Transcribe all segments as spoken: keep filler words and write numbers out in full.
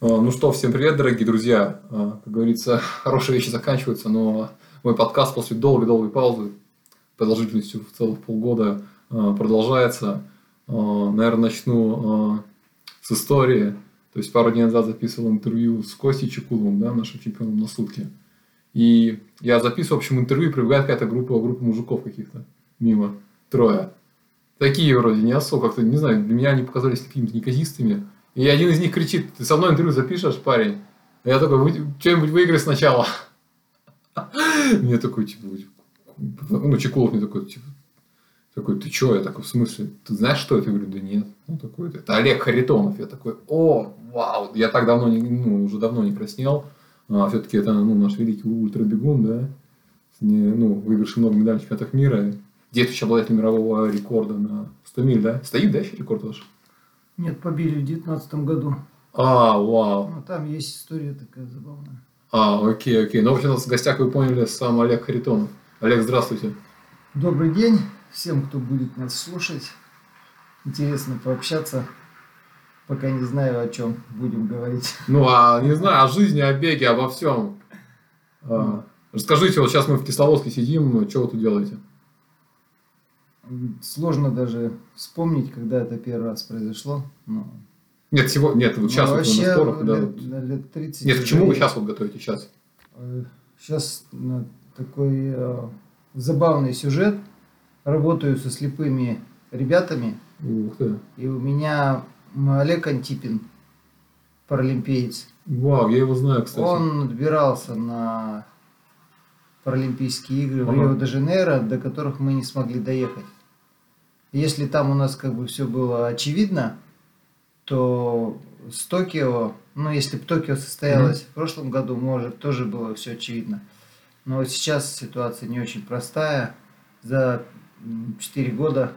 Ну что, всем привет, дорогие друзья. Как говорится, хорошие вещи заканчиваются, но мой подкаст после долгой-долгой паузы, продолжительностью в целых полгода, продолжается. Наверное, начну с истории. То есть пару дней назад записывал интервью с Костей Чекуловым, да, нашим чемпионом на сутки. И я записываю, в общем, интервью, и прибегает какая-то группа, группа мужиков каких-то мимо, трое. Такие вроде не особо, как-то, не знаю, для меня они показались какими-то неказистыми. И один из них кричит: ты со мной интервью запишешь, парень? А я такой: что-нибудь выиграй сначала. Мне такой, типа, ну, Чекулов мне такой, типа, такой: ты что? Я такой: в смысле? Ты знаешь, что это? Я говорю: да нет. Ну, такой: это Олег Харитонов. Я такой: о, вау. Я так давно, не, ну, уже давно не краснел. А, все-таки это, ну, наш великий ультрабегун, да? Не, ну, выигравший много медалей в чемпионатах мира. Действующий обладатель мирового рекорда на сто миль, да? Стоит, да, еще рекорд ваш? Нет, побили в девятнадцатом году. А, вау. Ну, там есть история такая забавная. А, окей, окей. Ну, в общем, у нас в гостях, вы поняли, сам Олег Харитонов. Олег, здравствуйте. Добрый день всем, кто будет нас слушать. Интересно пообщаться. Пока не знаю, о чем будем говорить. Ну, а не знаю, о жизни, о беге, обо всем. А, расскажите, вот сейчас мы в Кисловодске сидим, что вы тут делаете? Сложно даже вспомнить, когда это первый раз произошло. Но... Нет, всего, нет, вот сейчас вот на скорых, да. Лет, лет тридцать. Нет, к чему вы сейчас вот готовите сейчас? Сейчас такой э, забавный сюжет. Работаю со слепыми ребятами. Ух ты. И у меня Олег Антипин, паралимпиец. Вау, я его знаю, кстати. Он отбирался на паралимпийские игры, ага, в Рио-де-Жанейро, до которых мы не смогли доехать. Если там у нас как бы все было очевидно, то с Токио, ну если бы Токио состоялось, mm-hmm, в прошлом году, может, тоже было все очевидно. Но вот сейчас ситуация не очень простая. За четыре года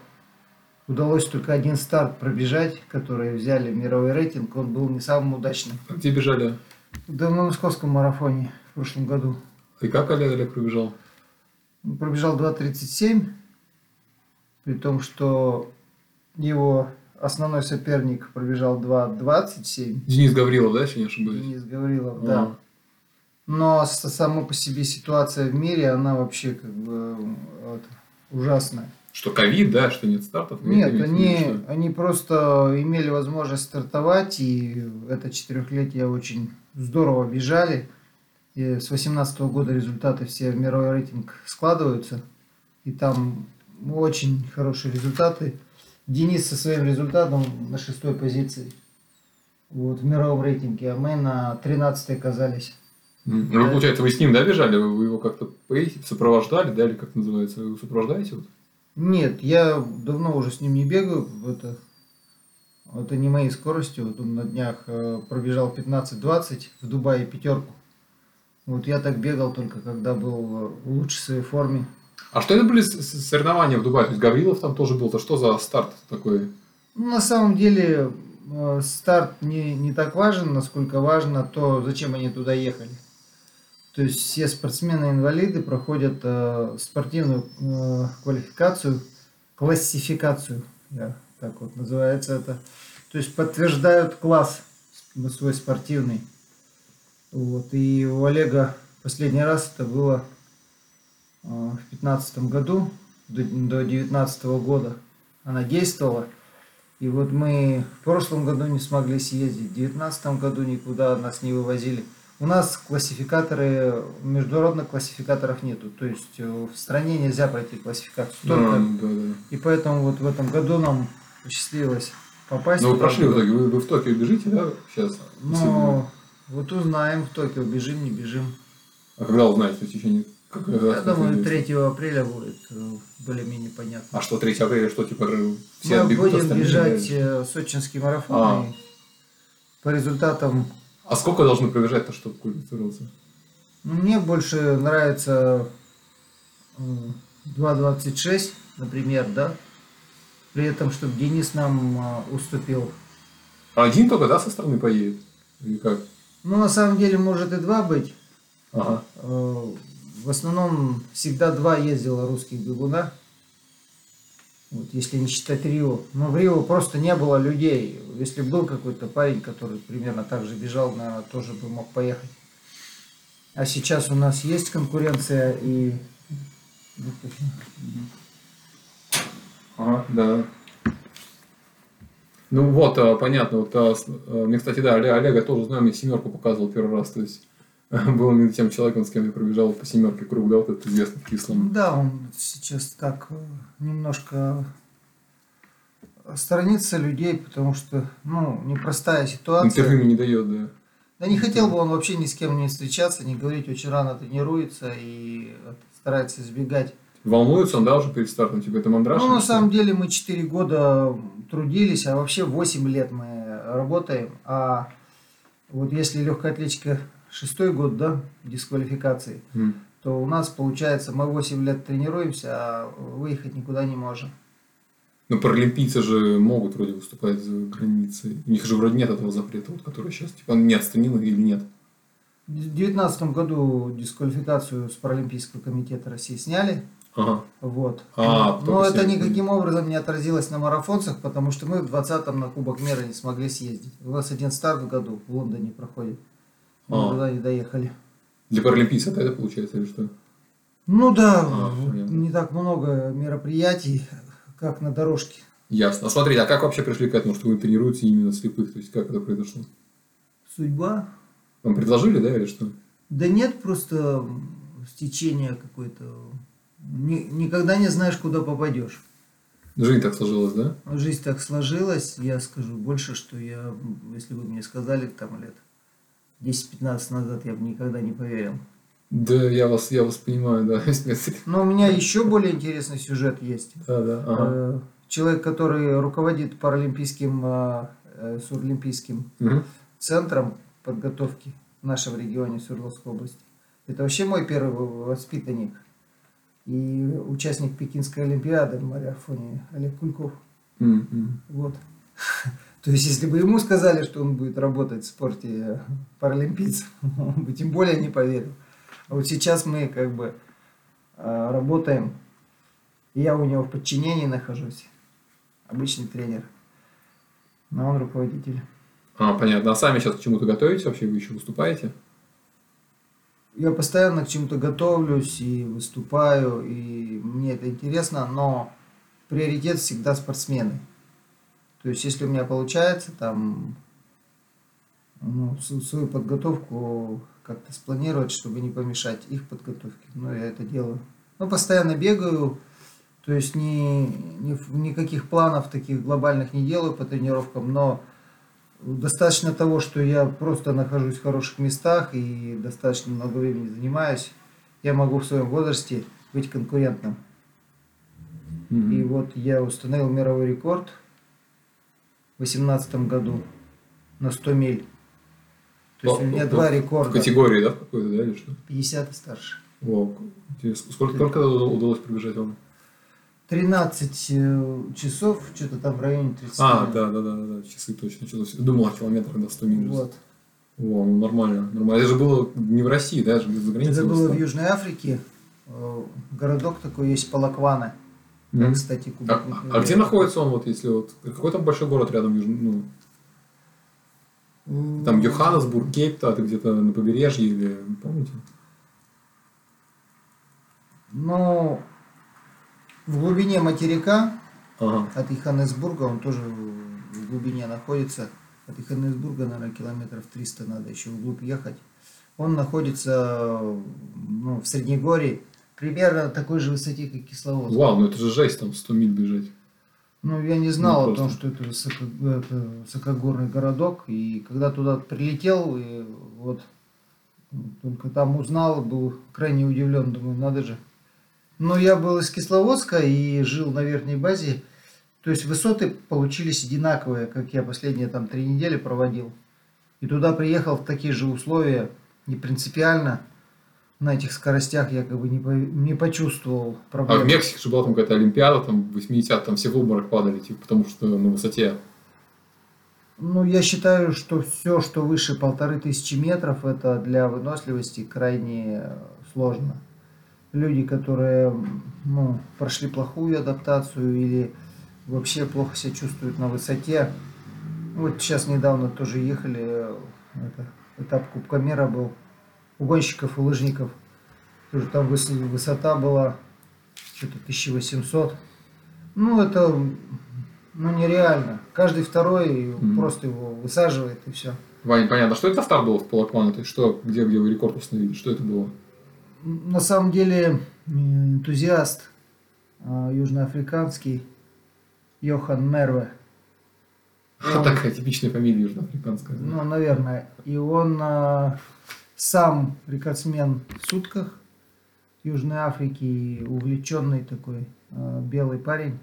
удалось только один старт пробежать, который взяли мировой рейтинг. Он был не самым удачным. А где бежали? Да, на московском марафоне в прошлом году. И как Олег, Олег пробежал? Пробежал два тридцать семь, при том, что его основной соперник пробежал два двадцать семь. Денис Гаврилов, да, если не ошибаюсь? Денис Гаврилов, да. А-а-а. Но сама по себе ситуация в мире, она вообще как бы вот, ужасная. Что ковид, да, что нет стартов? Нет, нет, они, они просто имели возможность стартовать, и это четырехлетие очень здорово бежали. И с восемнадцатого года результаты все в мировой рейтинг складываются, и там очень хорошие результаты. Денис со своим результатом на шестой позиции вот, в мировом рейтинге, а мы на тринадцатой оказались. Ну, да. Вы, получается, вы с ним, да, бежали? Вы его как-то сопровождали, да, или как называется, вы его сопровождаете? Вот? Нет, я давно уже с ним не бегаю, это, это не моей скорости. Вот он на днях пробежал пятнадцать двадцать в Дубае пятерку. Вот я так бегал только когда был в лучшей своей форме. А что это были соревнования в Дубае? То есть Гаврилов там тоже был, то что за старт такой? Ну, на самом деле старт не, не так важен, насколько важно то, зачем они туда ехали. То есть все спортсмены-инвалиды проходят э, спортивную э, квалификацию, классификацию, да, так вот называется это. То есть подтверждают класс свой спортивный. Вот. И у Олега последний раз это было э, в пятнадцатом году, до, до девятнадцатого года она действовала. И вот мы в прошлом году не смогли съездить, в девятнадцатом году никуда нас не вывозили. У нас классификаторы, международных классификаторов нету, то есть в стране нельзя пройти классификацию. Только, да, да, да. И поэтому вот в этом году нам посчастливилось попасть. Но вы прошли в итоге, вы, вы в Токио бежите, да, сейчас? Ну, вот узнаем, в Токио бежим, не бежим. А когда узнаете, в течение? Я думаю, третьего апреля будет более-менее понятно. А что третьего апреля, что типа все отбегут? Мы будем бежать сочинский марафон, а. И по результатам... А сколько должны пробежать-то, чтобы квалифицироваться? Мне больше нравится два двадцать шесть, например, да? При этом, чтобы Денис нам уступил. А один только, да, со стороны поедет? Или как? Ну, на самом деле, может и два быть. Ага. В основном всегда два ездило русских бегуна. Вот, если не считать Рио. Но в Рио просто не было людей. Если был какой-то парень, который примерно так же бежал, наверное, тоже бы мог поехать. А сейчас у нас есть конкуренция и... А, да. Ну вот, понятно. Вот, мне, кстати, да, Олега тоже знаю, мне семерку показывал первый раз. То есть был именно тем человеком, с кем я пробежал по семерке круг, да, вот этот известный кислым. Да, он сейчас так немножко сторонится людей, потому что, ну, непростая ситуация. Интервью не дает, да. Да не хотел бы он вообще ни с кем не встречаться, не говорить, очень рано тренируется и старается избегать. Волнуется он, да, уже перед стартом? Типа, это мандраж? Ну, на самом деле, мы четыре года трудились, а вообще восемь лет мы работаем. А вот если легкая атлетика... Шестой год, да, дисквалификации, mm. то у нас получается, мы восемь лет тренируемся, а выехать никуда не можем. Но паралимпийцы же могут вроде выступать за границей. У них же вроде нет этого запрета, вот, который сейчас, типа, не отстранил или нет. В две тысячи девятнадцатом году дисквалификацию с Паралимпийского комитета России сняли. Ага. Вот. А, но это никаким образом не отразилось на марафонцах, потому что мы в двадцатом на Кубок мира не смогли съездить. У нас один старт в году в Лондоне проходит. Мы а. туда не доехали. Для паралимпийцев это получается или что? Ну да, а, не так много мероприятий, как на дорожке. Ясно. А смотри, а как вообще пришли к этому, что вы тренируете именно слепых? То есть как это произошло? Судьба. Вам предложили, да, или что? Да нет, просто стечение какое-то. Никогда не знаешь, куда попадешь. Жизнь так сложилась, да? Жизнь так сложилась. Я скажу больше, что я, если бы мне сказали там лет десять-пятнадцать назад, я бы никогда не поверил. Да, я вас, я вас понимаю, да. Но у меня еще более интересный сюжет есть. Да, да, ага. Человек, который руководит паралимпийским, суролимпийским угу. центром подготовки в нашем регионе Свердловской области. Это вообще мой первый воспитанник и участник Пекинской олимпиады Мария Афония, Олег Кульков. Mm-hmm. Вот. То есть, если бы ему сказали, что он будет работать в спорте паралимпийцев, он бы тем более не поверил. А вот сейчас мы как бы работаем, я у него в подчинении нахожусь, обычный тренер, но он руководитель. А, понятно. А сами сейчас к чему-то готовитесь вообще? Вы еще выступаете? Я постоянно к чему-то готовлюсь и выступаю, и мне это интересно, но приоритет всегда спортсмены. То есть, если у меня получается там, ну, свою подготовку как-то спланировать, чтобы не помешать их подготовке, ну, я это делаю. Ну, постоянно бегаю, то есть, ни, ни, никаких планов таких глобальных не делаю по тренировкам, но достаточно того, что я просто нахожусь в хороших местах и достаточно много времени занимаюсь, я могу в своем возрасте быть конкурентным. Mm-hmm. И вот я установил мировой рекорд в две тысячи восемнадцатом году на сто миль. То есть, а, у меня, да, два рекорда. В категории, да, в какой-то, да, или что? пятьдесят и старше. О, сколько, сколько удалось пробежать вам? тринадцать часов, что-то там в районе тридцати. А, да, да, да, да, часы точно. Думал о километрах до сто миль. Вот. О, ну нормально, нормально. Это же было не в России, да, это же за границей. Это было в Южной Африке. Городок такой есть, Полоквана. Да, кстати, Кубок. А, а где находится он, вот если вот. Какой там большой город рядом, южный, ну, там Йоханнесбург, Кейптаун, где-то на побережье или помните? Ну, в глубине материка, ага. От Йоханнесбурга, он тоже в глубине находится. От Йоханнесбурга, наверное, километров триста надо еще вглубь ехать. Он находится, ну, в Среднегорье. Примерно на такой же высоте, как Кисловодск. Вау, ну это же жесть, там сто миль бежать. Ну, я не знал ну, о том, что это, высоко, это высокогорный городок. И когда туда прилетел, и вот только там узнал, был крайне удивлен, думаю, надо же. Но я был из Кисловодска и жил на верхней базе. То есть высоты получились одинаковые, как я последние там три недели проводил. И туда приехал в такие же условия, не принципиально. На этих скоростях я как бы не, по, не почувствовал проблем. А в Мексике же была там какая-то олимпиада, там восьмидесятые, там все в обморок падали, типа, потому что на высоте. Ну, я считаю, что все, что выше полторы тысячи метров, это для выносливости крайне сложно. люди, которые ну, прошли плохую адаптацию или вообще плохо себя чувствуют на высоте. Вот сейчас недавно тоже ехали, это, этап Кубка мира был, у гонщиков и лыжников. Тоже там высота была, что-то тысяча восемьсот. Ну, это ну, нереально. Каждый второй mm-hmm. просто его высаживает и все. Ваня, понятно, что это старт был в полуатлоне? То есть, что, где, где вы рекорд установили? Что это было? На самом деле, энтузиаст южноафриканский Йохан Мерве. Он, такая типичная фамилия южноафриканская. Ну, наверное. И он а, сам рекордсмен в сутках Южной Африки, увлеченный такой а, белый парень.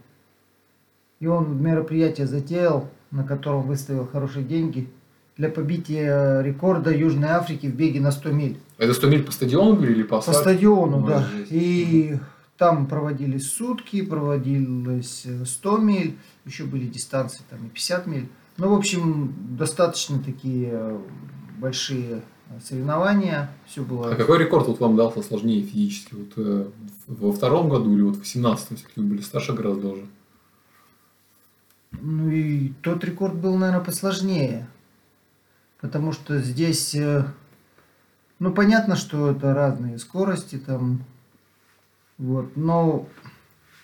И он мероприятие затеял, на котором выставил хорошие деньги для побития рекорда Южной Африки в беге на сто миль. Это сто миль по стадиону были или по асфальту? По стадиону, Ой, да. Жесть. И там проводились сутки, проводилось сто миль, еще были дистанции там и пятьдесят миль. Ну, в общем, достаточно такие большие соревнования. Все было. А какой рекорд вот вам дался сложнее физически? Вот, э, во втором году или вот в восемнадцатом, если вы были старше гораздо уже? Ну, и тот рекорд был, наверное, посложнее. Потому что здесь, ну, понятно, что это разные скорости, там, вот, но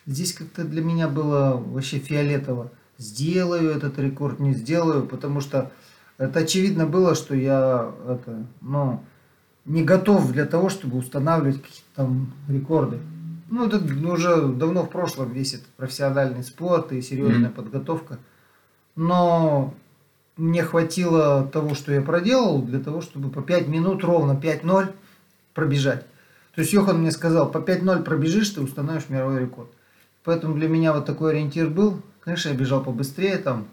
здесь как-то для меня было вообще фиолетово. Сделаю этот рекорд, не сделаю, потому что это очевидно было, что я это, ну, не готов для того, чтобы устанавливать какие-то там рекорды. Ну, это уже давно в прошлом весь этот профессиональный спорт и серьезная mm-hmm. подготовка. Но мне хватило того, что я проделал, для того, чтобы по пять минут, ровно пять ноль пробежать. То есть Йохан мне сказал, по пять ноль пробежишь, ты установишь мировой рекорд. Поэтому для меня вот такой ориентир был. Конечно, я бежал побыстрее там.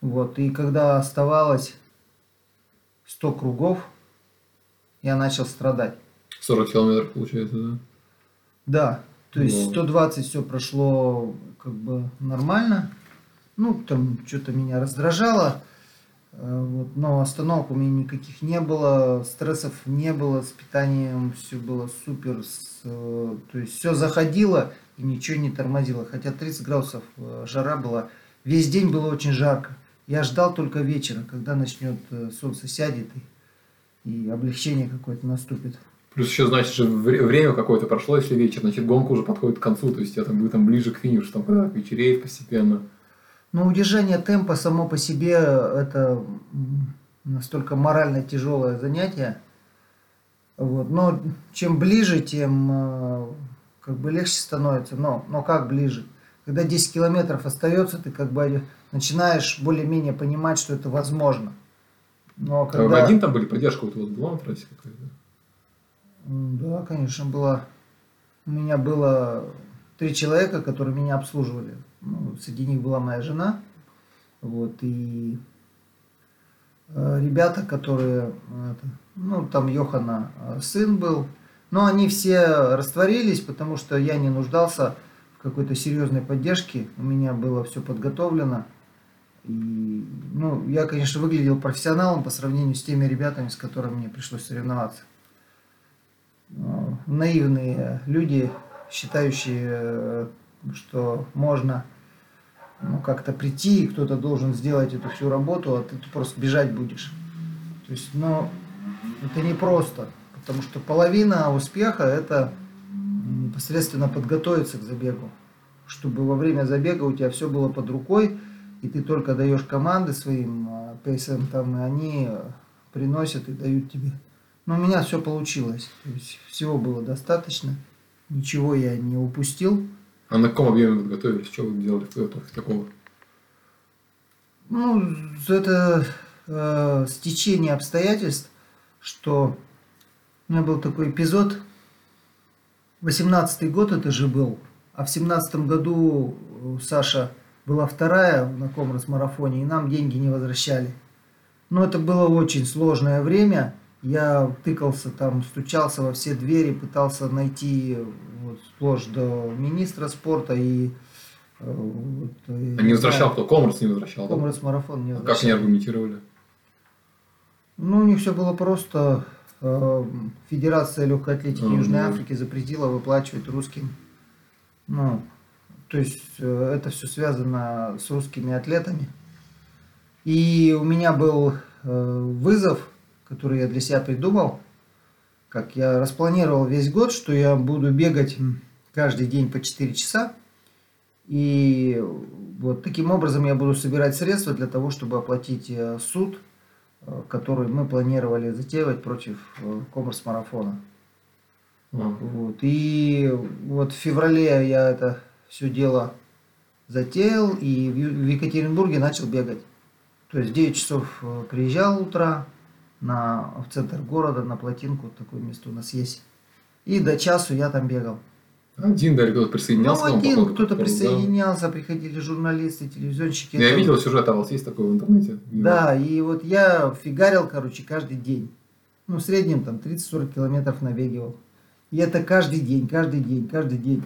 Вот. И когда оставалось сто кругов, я начал страдать. сорок километров получается, да? Да. То есть Но... сто двадцать все прошло как бы нормально. Ну, там что-то меня раздражало. Вот, но остановок у меня никаких не было, стрессов не было, с питанием все было супер, с, то есть все заходило и ничего не тормозило, хотя тридцать градусов жара была, весь день было очень жарко, я ждал только вечера, когда начнет солнце сядет и, и облегчение какое-то наступит. Плюс еще, значит, же время какое-то прошло, если вечер, значит гонка уже подходит к концу, то есть я там, вы там ближе к финишу, там когда вечереет постепенно. Но удержание темпа само по себе это настолько морально тяжелое занятие. Вот. Но чем ближе, тем как бы легче становится. Но, но как ближе? Когда десять километров остается, ты как бы начинаешь более-менее понимать, что это возможно. Но когда... А вы один там были? Поддержка вот была на трассе какая-то? Да, конечно, была. У меня было три человека, которые меня обслуживали. Ну, среди них была моя жена, вот, и э, ребята, которые, это, ну, там Йохана э, сын был, но они все растворились, потому что я не нуждался в какой-то серьезной поддержке, у меня было все подготовлено, и, ну, я, конечно, выглядел профессионалом по сравнению с теми ребятами, с которыми мне пришлось соревноваться. Э, наивные люди, считающие, э, что можно... Ну, как-то прийти, и кто-то должен сделать эту всю работу, а ты просто бежать будешь. То есть, ну, это непросто, потому что половина успеха – это непосредственно подготовиться к забегу, чтобы во время забега у тебя все было под рукой, и ты только даешь команды своим пейсам, там, и они приносят и дают тебе. Но у меня все получилось, то есть, всего было достаточно, ничего я не упустил. А на каком объеме вы готовились? Что вы делали в подготовке такого? Ну, это э, стечение обстоятельств, что у меня был такой эпизод. восемнадцатый год это же был. А в семнадцатом году Саша была вторая на Комрас-марафоне, и нам деньги не возвращали. Но это было очень сложное время. Я тыкался там, стучался во все двери, пытался найти... вплоть до министра спорта и... Вот, и не возвращал, да, кто? Комрас не возвращал? Комрас-марафон не возвращал. А как они аргументировали? Ну, у них все было просто. Федерация легкой атлетики mm-hmm. Южной Африки запретила выплачивать русским. Ну, то есть это все связано с русскими атлетами. И у меня был вызов, который я для себя придумал. Как я распланировал весь год, что я буду бегать каждый день по четыре часа. И вот таким образом я буду собирать средства для того, чтобы оплатить суд, который мы планировали затеивать против Коммерс-марафона. Mm-hmm. Вот. И вот в феврале я это все дело затеял и в Екатеринбурге начал бегать. То есть в девять часов приезжал утра на, в центр города, на Плотинку, такое место у нас есть. И до часу я там бегал. Один, да, кто-то присоединялся. Ну, один, кто-то присоединялся, приходили журналисты, телевизионщики. Я видел сюжет, а у вас есть такой в интернете? Да, и вот я фигарил, короче, каждый день. Ну, в среднем там тридцать-сорок километров набегивал. И это каждый день, каждый день, каждый день.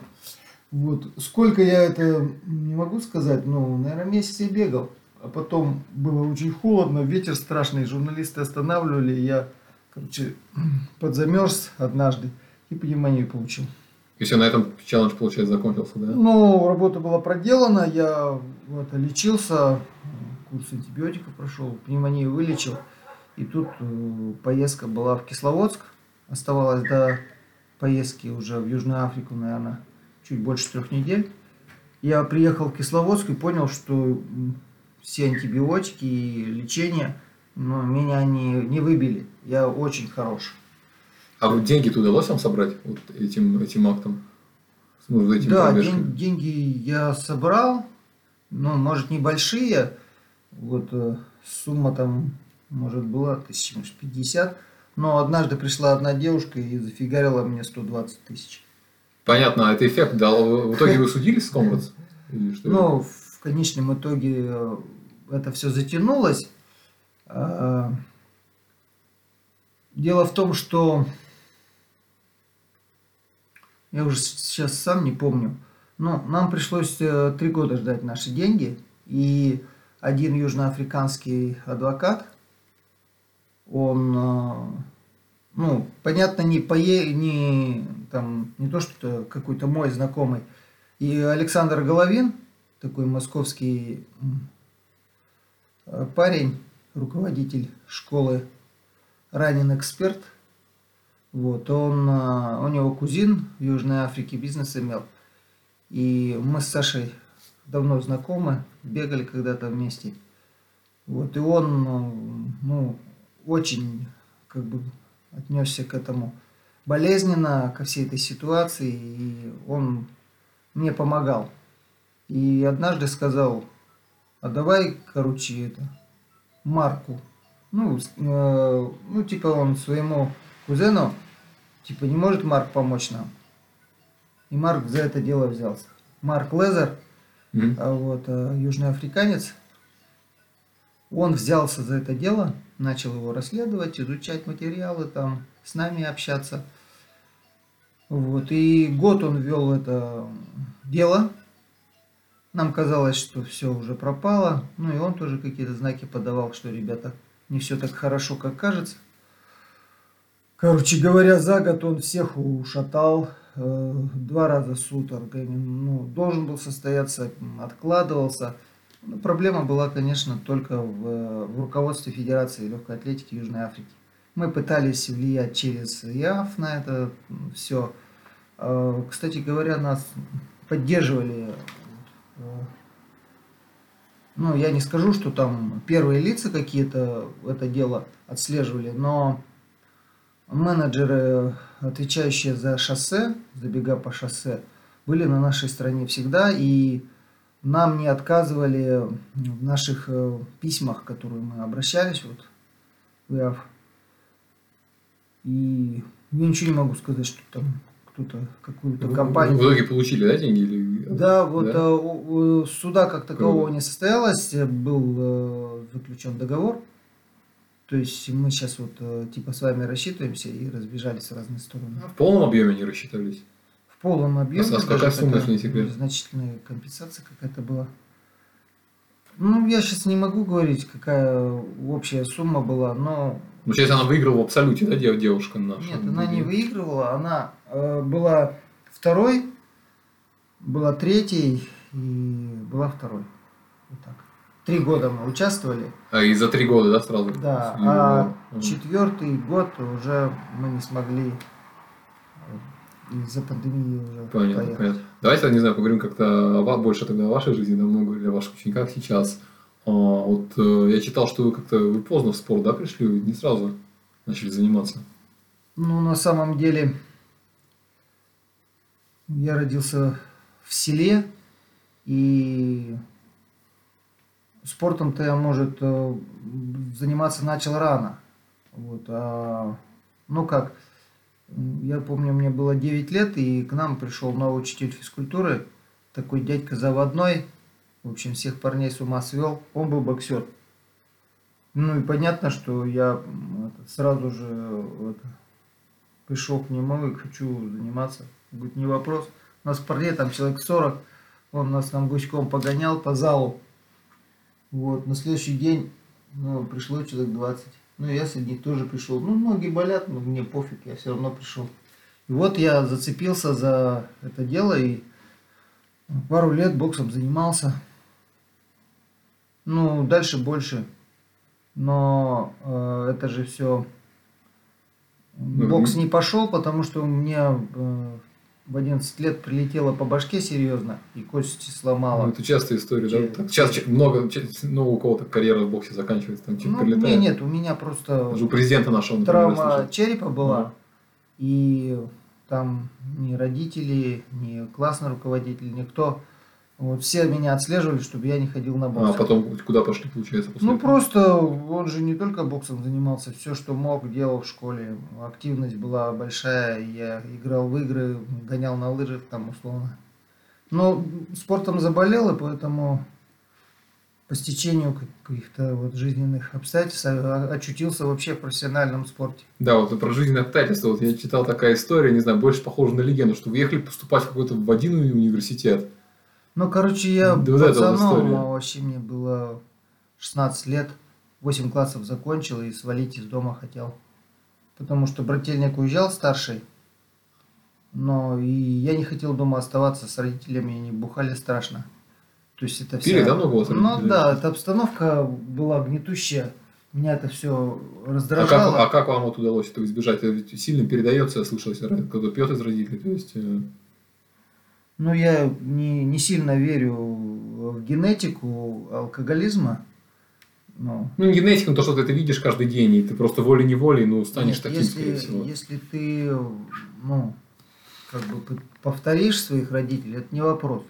Вот, сколько я это, не могу сказать, но, наверное, месяц я бегал. А потом было очень холодно, ветер страшный, журналисты останавливали, и я, короче, подзамерз однажды и пневмонию получил. И все, на этом челлендж, получается, закончился, да? Ну, работа была проделана, я вот, лечился, курс антибиотиков прошел, пневмонию вылечил. И тут э, поездка была в Кисловодск, оставалось до поездки уже в Южную Африку, наверное, чуть больше трех недель. Я приехал в Кисловодск и понял, что все антибиотики и лечение, ну, меня не, не выбили, я очень хорош. А вот деньги-то удалось вам собрать вот этим, этим актом? Ну, этим да, день, деньги я собрал, ну, может, небольшие, вот сумма там, может, была тысяча пятьдесят, но однажды пришла одна девушка и зафигарила мне сто двадцать тысяч. Понятно, а это эффект дал. В итоге вы судились с Комрадс? Ну, в конечном итоге это все затянулось. Дело в том, что я уже сейчас сам не помню. Но нам пришлось три года ждать наши деньги. И один южноафриканский адвокат, он, ну, понятно, не, пое... не, там, не то, что какой-то мой знакомый. И Александр Головин, такой московский парень, руководитель школы «Ранен эксперт». Вот, он, у него кузин в Южной Африке бизнес имел. И мы с Сашей давно знакомы, бегали когда-то вместе. Вот, и он, ну, очень как бы отнесся к этому болезненно, ко всей этой ситуации. И он мне помогал. И однажды сказал: а давай, короче, это, Марку. Ну, э, ну, типа он своему кузену, типа, не может Марк помочь нам. И Марк за это дело взялся. Марк Лезер, mm-hmm. вот, южноафриканец, он взялся за это дело, начал его расследовать, изучать материалы, там, с нами общаться. Вот, и год он вел это дело. Нам казалось, что все уже пропало. Ну, и он тоже какие-то знаки подавал, что, ребята, не все так хорошо, как кажется. Короче говоря, за год он всех ушатал, два раза суд ну, должен был состояться, откладывался. Но проблема была, конечно, только в, в руководстве Федерации легкой атлетики Южной Африки. Мы пытались влиять через ИАФ на это все. Кстати говоря, нас поддерживали, ну, я не скажу, что там первые лица какие-то это дело отслеживали, но менеджеры, отвечающие за шоссе, за бега по шоссе, были на нашей стороне всегда, и нам не отказывали в наших письмах, к которым мы обращались, вот, в ИАФ. И я ничего не могу сказать, что там кто-то, какую-то компанию... Вы в итоге получили, да, деньги? Или... Да, вот да. Суда как такового не состоялось, был заключен договор. То есть мы сейчас вот типа с вами рассчитываемся и разбежались в разные стороны. В полном объеме не рассчитались? В полном объеме. А сколько сумма, не секрет? Значительная компенсация какая-то была. Ну, я сейчас не могу говорить, какая общая сумма была, но Ну, сейчас она выиграла в абсолюте, да, девушка наша? Нет, она не выигрывала. Она э, была второй, была третьей и была второй. Вот так. Три года мы участвовали. А, и за три года, да, сразу? Да, а угу. четвертый год уже мы не смогли из-за пандемии уже понятно, поехать. Понятно. Давайте, не знаю, поговорим как-то больше тогда о вашей жизни, да, много ли о ваших учениках сейчас. А, вот я читал, что вы как-то вы поздно в спорт, да, пришли, не сразу начали заниматься. Ну, на самом деле, я родился в селе, и спортом-то я, может, заниматься начал рано. Вот. А, ну как, я помню, мне было девять лет, и к нам пришел новый учитель физкультуры, такой дядька заводной, в общем, всех парней с ума свел, он был боксер. Ну и понятно, что я сразу же вот, пришел к нему и хочу заниматься. Говорит, не вопрос. У нас в парне там человек сорок, он нас там гуськом погонял по залу. Вот, на следующий день ну, пришло человек двадцать. Ну, я среди них тоже пришел. Ну, ноги болят, но мне пофиг, я все равно пришел. И вот я зацепился за это дело и пару лет боксом занимался. Ну, дальше больше. Но э, это же все... Бокс не пошел, потому что мне э, в одиннадцать лет прилетело по башке серьезно, и кости сломало. Ну, это частая история, Че... да? Так, часто, много, ну, у кого-то карьера в боксе заканчивается, там чем ну, прилетает. Нет, нет, у меня просто даже у президента нашего, например, травма черепа была, да. И там ни родители, ни классный руководитель, никто. Вот все меня отслеживали, чтобы я не ходил на бокс. А потом куда пошли, получается? После ну, этого? Просто он же не только боксом занимался. Все, что мог, делал в школе. Активность была большая. Я играл в игры, гонял на лыжах, там, условно. Но спортом заболел, и поэтому по стечению каких-то вот жизненных обстоятельств очутился вообще в профессиональном спорте. Да, вот про жизненные обстоятельства. Вот я читал такая история, не знаю, больше похожа на легенду, что вы ехали поступать в какой-то в один университет. Ну, короче, я да, пацаном, а вообще мне было шестнадцать лет, восемь классов закончил и свалить из дома хотел. Потому что брательник уезжал старший, но и я не хотел дома оставаться с родителями, они бухали страшно. То есть это все... Пили, да, много у вас родителей? Ну да, эта обстановка была гнетущая, меня это все раздражало. А как, а как вам вот удалось этого избежать? Это ведь сильно передается, я слышал, когда пьет из родителей, то есть... Ну, я не, не сильно верю в генетику алкоголизма. Но... Ну, генетика, то, что ты это видишь каждый день, и ты просто волей-неволей, ну, станешь Нет, таким, если, скорее всего. Если ты, ну, как бы повторишь своих родителей, это не вопрос.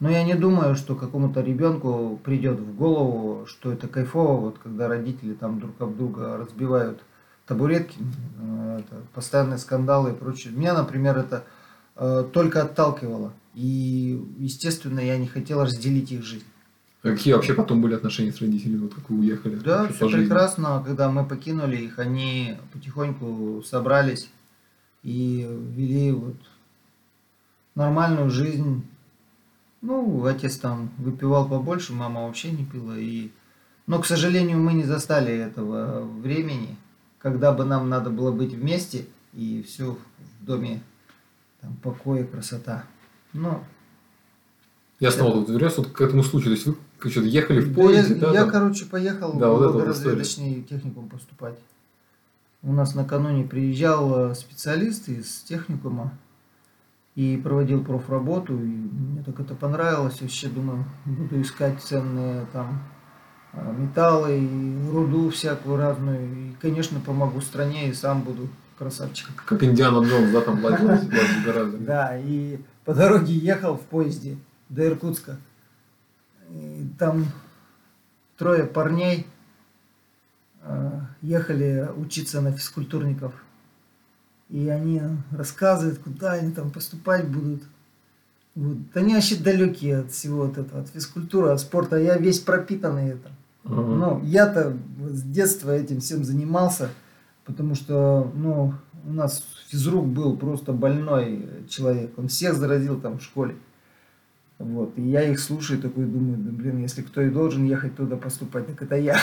Но я не думаю, что какому-то ребенку придет в голову, что это кайфово, вот, когда родители там друг об друга разбивают табуретки, это, постоянные скандалы и прочее. Меня, например, это... только отталкивала. И, естественно, я не хотел разделить их жизнь. А какие вообще потом были отношения с родителями, вот как вы уехали? Да, все прекрасно. Когда мы покинули их, они потихоньку собрались и вели вот нормальную жизнь. Ну, отец там выпивал побольше, мама вообще не пила. И... Но, к сожалению, мы не застали этого времени, когда бы нам надо было быть вместе и все в доме. Там, покой и красота. Но... Я это... снова тут вернусь вот к этому случаю. То есть вы что-то ехали в поезде? Да, да, я, да? короче, поехал да, в вот разведочный вот техникум поступать. У нас накануне приезжал специалист из техникума и проводил профработу. И мне так это понравилось. Вообще, думаю, буду искать ценные там металлы, и руду всякую разную. И, конечно, помогу стране и сам буду красавчик. Как Индиана Джонс, да, там лазил, гораздо. Да, и по дороге ехал в поезде до Иркутска. И там трое парней э, ехали учиться на физкультурников. И они рассказывают, куда они там поступать будут. Вот. Они вообще далекие от всего от этого, от физкультуры, от спорта. Я весь пропитанный это. Uh-huh. Ну, я-то с детства этим всем занимался. Потому что, ну, у нас физрук был просто больной человек. Он всех заразил там в школе. Вот. И я их слушаю, такой думаю, да, блин, если кто и должен ехать туда поступать, так это я.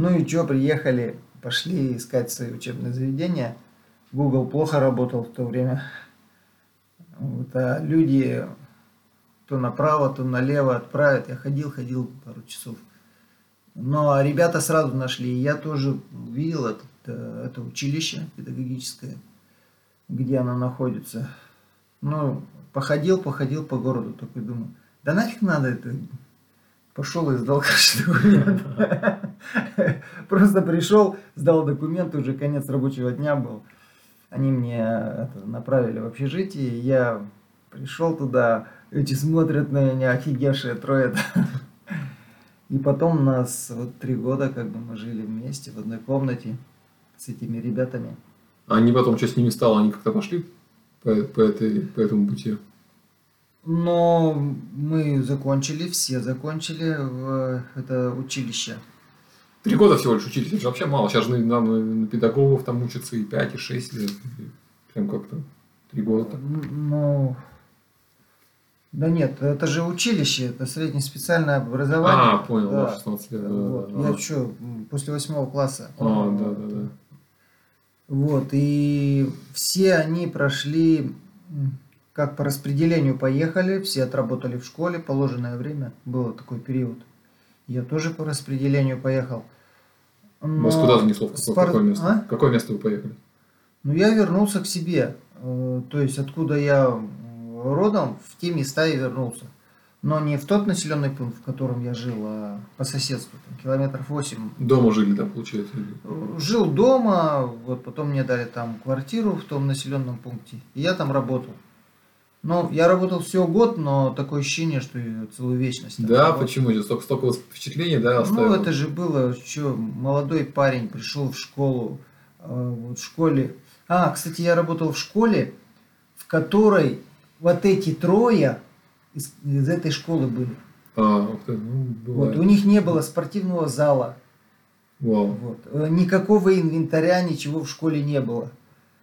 Ну и чё, приехали, пошли искать свои учебные заведения. Google плохо работал в то время. Вот, а люди то направо, то налево отправят. Я ходил, ходил пару часов. Но ребята сразу нашли. Я тоже увидел это, это училище педагогическое, где оно находится. Ну, походил, походил по городу, такой думаю, да нафиг надо это. Пошел и сдал, конечно, документ. Просто пришел, сдал документ, уже конец рабочего дня был. Они мне направили в общежитие, я пришел туда, эти смотрят на меня, офигевшие трое. И потом нас вот три года как бы мы жили вместе в одной комнате с этими ребятами. А они потом, что с ними стало, они как-то пошли по, по, этой, по этому пути? Но мы закончили, все закончили в это училище. Три года всего лишь учились, это же вообще мало. Сейчас же нам на педагогов там учатся и пять, и шесть лет. Прям как-то три года. Ну, да нет, это же училище, это среднеспециальное образование. А, понял, да. шестнадцать лет. Да, вот. да, я да. что, после восьмого класса. А, ну, да, вот. да, да. Вот, и все они прошли, как по распределению поехали, все отработали в школе, положенное время, было такой период. Я тоже по распределению поехал. Но... Вас куда занесло? В какое, Спар... какое место? А? Какое место вы поехали? Ну, я вернулся к себе. То есть, откуда я родом, в те места я вернулся. Но не в тот населенный пункт, в котором я жил, а по соседству, там, километров восемь. Дома жили, да, получается? Жил дома, вот потом мне дали там квартиру в том населенном пункте, и я там работал. Ну, я работал всего год, но такое ощущение, что целую вечность. Да, работал. Почему? Я столько, столько впечатлений, да, оставил. Ну, это же было, что молодой парень пришел в школу, вот в школе... А, кстати, я работал в школе, в которой вот эти трое из, из этой школы были. А, ух ты, ну, бывает. Вот, у них не было спортивного зала. Вау. Вот, никакого инвентаря, ничего в школе не было.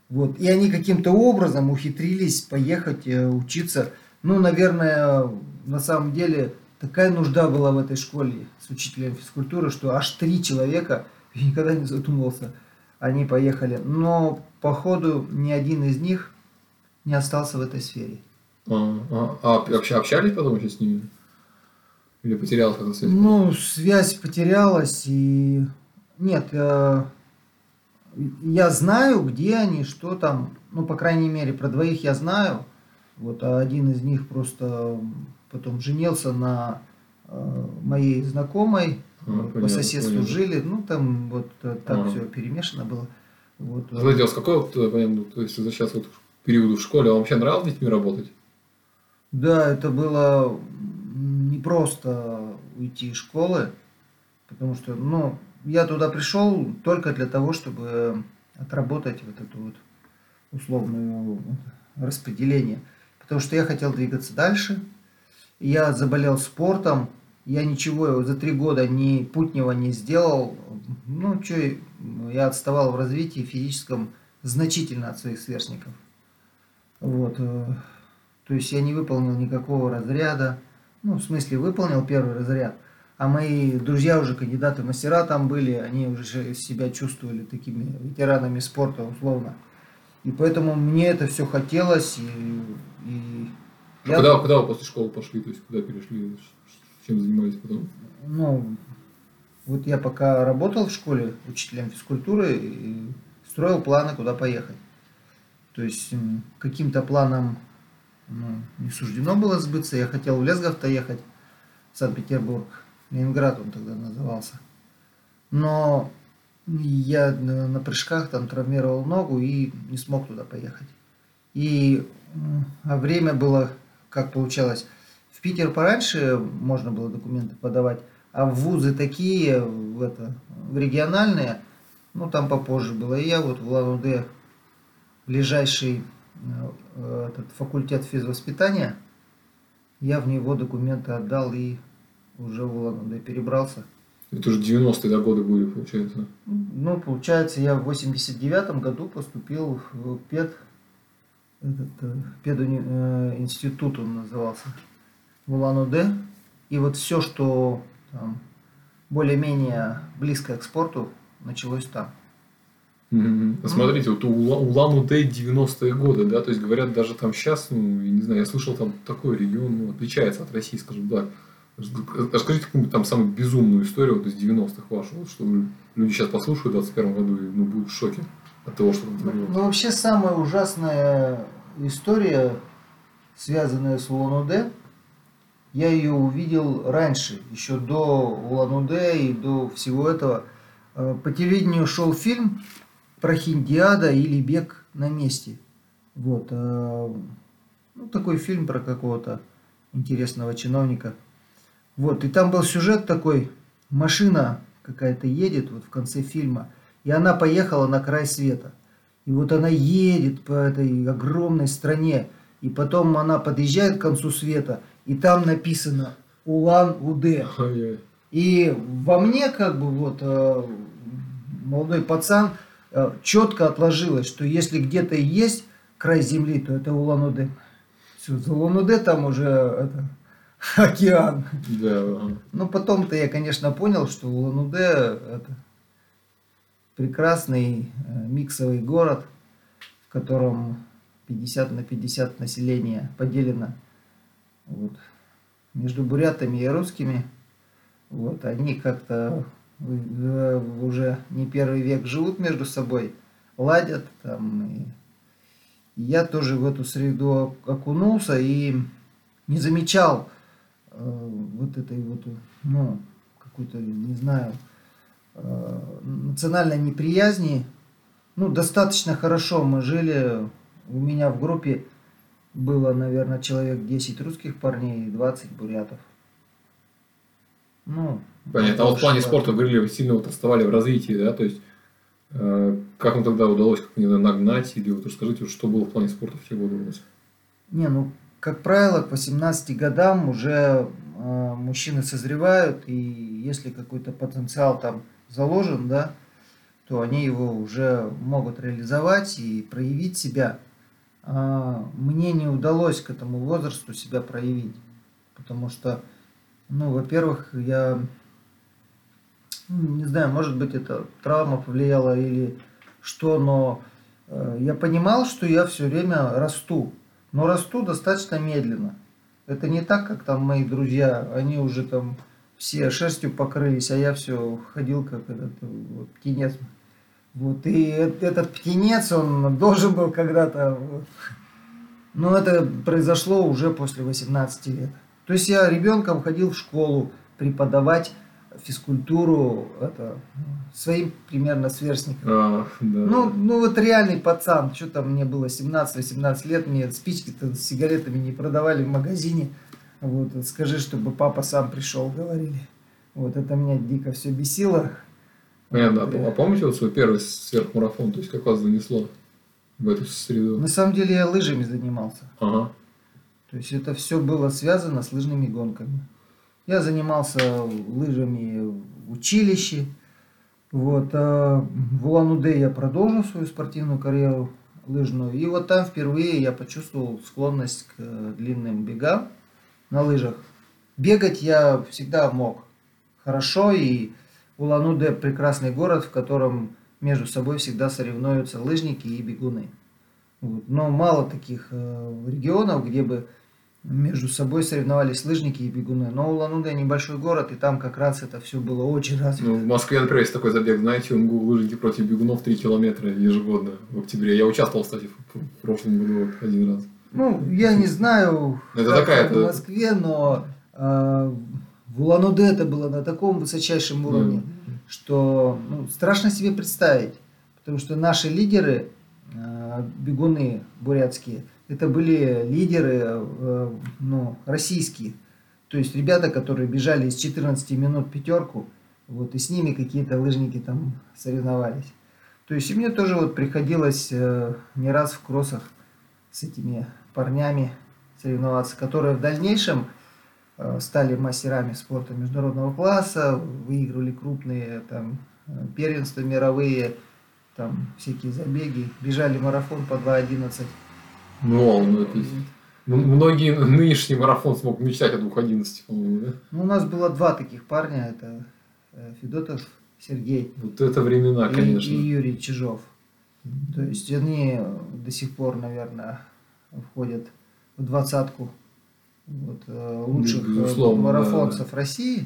Вот. И они каким-то образом ухитрились поехать учиться. Ну, наверное, на самом деле такая нужда была в этой школе с учителем физкультуры, что аж три человека, я никогда не задумывался, они поехали. Но, походу, ни один из них не остался в этой сфере. А, а, а общались потом еще с ними? Или потерялась эта связь? Ну, связь потерялась и... Нет... Я знаю, где они, что там, ну, по крайней мере, про двоих я знаю, вот, а один из них просто потом женился на э, моей знакомой, ну, по понятно, соседству понятно. Жили, ну, там вот так а-а-а. Все перемешано было. Вот. Смотрите, а с какого, понятно, то есть сейчас вот периоду в школе, вам вообще нравилось с детьми работать? Да, это было не просто уйти из школы, потому что, ну, я туда пришел только для того, чтобы отработать вот это вот условное распределение. Потому что я хотел двигаться дальше. Я заболел спортом. Я ничего за три года ни путнего не сделал. Ну, что, я отставал в развитии физическом значительно от своих сверстников. Вот. То есть я не выполнил никакого разряда. Ну, в смысле, выполнил первый разряд. А мои друзья уже кандидаты в мастера там были, они уже себя чувствовали такими ветеранами спорта условно. И поэтому мне это все хотелось. И, и а я... куда, куда вы после школы пошли? То есть куда перешли? Чем занимались потом? Ну, вот я пока работал в школе учителем физкультуры и строил планы, куда поехать. То есть каким-то планом, ну, не суждено было сбыться. Я хотел в Лесгофта ехать, в Санкт-Петербург. Ленинград он тогда назывался. Но я на прыжках там травмировал ногу и не смог туда поехать. И а время было, как получалось, в Питер пораньше можно было документы подавать, а в вузы такие, в, это, в региональные, ну там попозже было. И я вот в Улан-Удэ, ближайший этот, факультет физвоспитания, я в него документы отдал и... Уже в Улан-Удэ перебрался. Это уже девяностые да, годы были, получается? Ну, получается, я в восемьдесят девятом году поступил в пед... Этот, пединститут он назывался. В Улан-Удэ. И вот все, что там, более-менее близкое к спорту началось там. Mm-hmm. Смотрите, вот у Улан-Удэ девяностые годы, да, то есть говорят, даже там сейчас, ну, я не знаю, я слышал, там такой регион, ну, отличается от России, скажем так. Расскажите какую-нибудь там самую безумную историю вот из девяностых вашу, вот, что люди сейчас послушают в двадцать первом году и, ну, будут в шоке от того, что... Ну, вообще самая ужасная история, связанная с Улан-Удэ, я ее увидел раньше, еще до Улан-Удэ и до всего этого. По телевидению шел фильм про Прохиндиада или бег на месте. Вот. Ну, такой фильм про какого-то интересного чиновника. Вот. И там был сюжет такой, машина какая-то едет вот в конце фильма, и она поехала на край света. И вот она едет по этой огромной стране, и потом она подъезжает к концу света, и там написано Улан-Удэ. И во мне, как бы, вот, молодой пацан, четко отложилось, что если где-то и есть край земли, то это Улан-Удэ. Все, за Улан-Удэ там уже это, океан. Да. Но потом-то я, конечно, понял, что Улан-Удэ это прекрасный миксовый город, в котором пятьдесят на пятьдесят населения поделено вот, между бурятами и русскими. Вот, они как-то уже не первый век живут между собой, ладят там. И я тоже в эту среду окунулся и не замечал э, вот этой вот, ну, какой-то, не знаю, э, национальной неприязни. Ну, достаточно хорошо мы жили. У меня в группе было, наверное, человек десять русских парней и двадцать бурятов. Ну, понятно. А вот в плане спорта, говорили, сильно вот отставали в развитии, да, то есть э, как вам тогда удалось как мне нагнать, или вот расскажите, что было в плане спорта, в чего удалось? Не, ну, как правило, к восемнадцати годам уже э, мужчины созревают, и если какой-то потенциал там заложен, да, то они его уже могут реализовать и проявить себя. Э, мне не удалось к этому возрасту себя проявить, потому что, ну, во-первых, я не знаю, может быть, это травма повлияла или что, но э, я понимал, что я все время расту, но расту достаточно медленно. Это не так, как там мои друзья, они уже там все шерстью покрылись, а я все ходил как этот вот, птенец. Вот, и этот птенец, он должен был когда-то, вот. Но это произошло уже после восемнадцати лет. То есть я ребенком ходил в школу преподавать физкультуру это, своим примерно сверстникам. А, да. Ну, ну вот реальный пацан, что там мне было семнадцать-восемнадцать лет, мне спички-то с сигаретами не продавали в магазине. Вот, скажи, чтобы папа сам пришел, говорили. Вот это меня дико все бесило. Понятно. Вот, а помните вот свой первый сверхмарафон, то есть как вас занесло в эту среду? На самом деле я лыжами занимался. Ага. То есть это все было связано с лыжными гонками. Я занимался лыжами в училище. Вот. А в Улан-Удэ я продолжил свою спортивную карьеру лыжную. И вот там впервые я почувствовал склонность к длинным бегам на лыжах. Бегать я всегда мог хорошо. И Улан-Удэ прекрасный город, в котором между собой всегда соревнуются лыжники и бегуны. Вот. Но мало таких регионов, где бы между собой соревновались лыжники и бегуны. Но Улан-Удэ небольшой город, и там как раз это все было очень развито. Ну, в Москве, например, есть такой забег, знаете, МГУ лыжники против бегунов три километра ежегодно в октябре. Я участвовал, кстати, в прошлом году один раз. Ну, я не знаю, это как такая, в Москве, но э, в Улан-Удэ это было на таком высочайшем уровне, да, что, ну, страшно себе представить, потому что наши лидеры, бегуны бурятские, это были лидеры, ну, российские, то есть ребята, которые бежали из четырнадцати минут пятерку, вот, и с ними какие-то лыжники там соревновались. То есть и мне тоже вот приходилось не раз в кроссах с этими парнями соревноваться, которые в дальнейшем стали мастерами спорта международного класса, выигрывали крупные там первенства мировые, там всякие забеги, бежали марафон по два одиннадцать. Ну, ну это... многие нынешний марафон смог мечтать о двух одиннадцати, по-моему, да? Ну, у нас было два таких парня, это Федотов Сергей. Вот это времена, и, конечно. И Юрий Чижов. То есть они до сих пор, наверное, входят в двадцатку вот, лучших Безусловно, марафонцев да. России.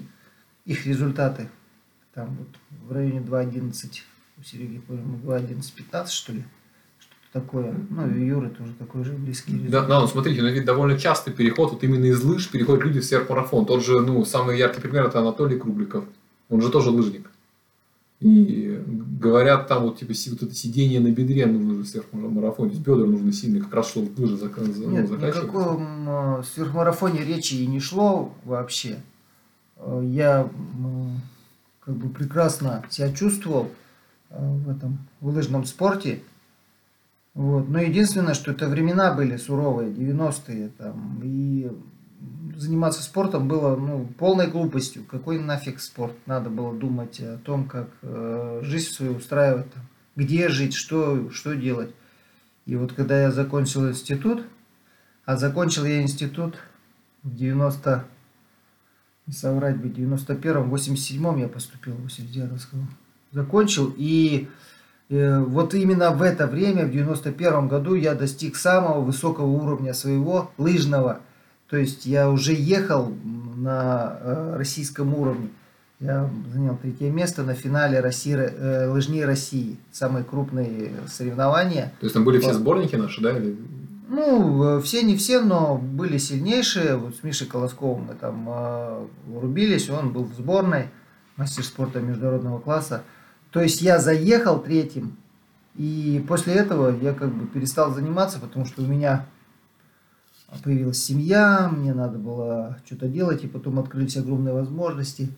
Их результаты там вот в районе два одиннадцать, у Сереги, по-моему, два одиннадцать пятнадцать, что ли. Такое, ну и Юры тоже такой же близкий. Да, да, ну смотрите, но ведь довольно частый переход, вот именно из лыж переходят люди в серф-марафон. Тот же, ну, самый яркий пример это Анатолий Кругликов, он же тоже лыжник. И говорят, там вот типа вот это сидение на бедре нужно в серф-марафоне, с бедра нужно сильно, как раз чтобы лыжи заканчивать. Нет, о каком серф-марафоне речи и не шло вообще. Я как бы прекрасно себя чувствовал в этом в лыжном спорте. Вот. Но единственное, что это времена были суровые, девяностые, там, и заниматься спортом было ну, полной глупостью. Какой нафиг спорт? Надо было думать о том, как э, жизнь свою устраивать, там, где жить, что, что делать. И вот когда я закончил институт, а закончил я институт в девяносто, не соврать бы, девяносто первом, восемьдесят седьмом я поступил, в восемьдесят девятом закончил, и... Вот именно в это время, в девяносто первом году, я достиг самого высокого уровня своего лыжного. То есть я уже ехал на российском уровне. Я занял третье место на финале России, лыжни России. Самые крупные соревнования. То есть там были все сборники наши, да? Или... Ну, все не все, но были сильнейшие. Вот с Мишей Колосковым мы там рубились. Он был в сборной, мастер спорта международного класса. То есть я заехал третьим, и после этого я как бы перестал заниматься, потому что у меня появилась семья, мне надо было что-то делать, и потом открылись огромные возможности.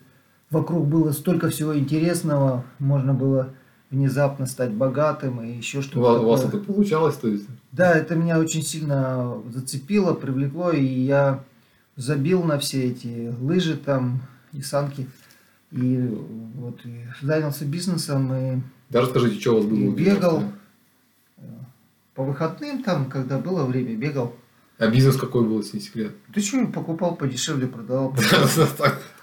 Вокруг было столько всего интересного, можно было внезапно стать богатым и еще что-то. У вас это получалось, то есть? Да, это меня очень сильно зацепило, привлекло, и я забил на все эти лыжи там и санки. И вот и занялся бизнесом и, даже скажите, что у вас было, бегал по выходным там, когда было время, бегал. А бизнес какой был, если не секрет? Ты что, покупал подешевле, продавал подешевле.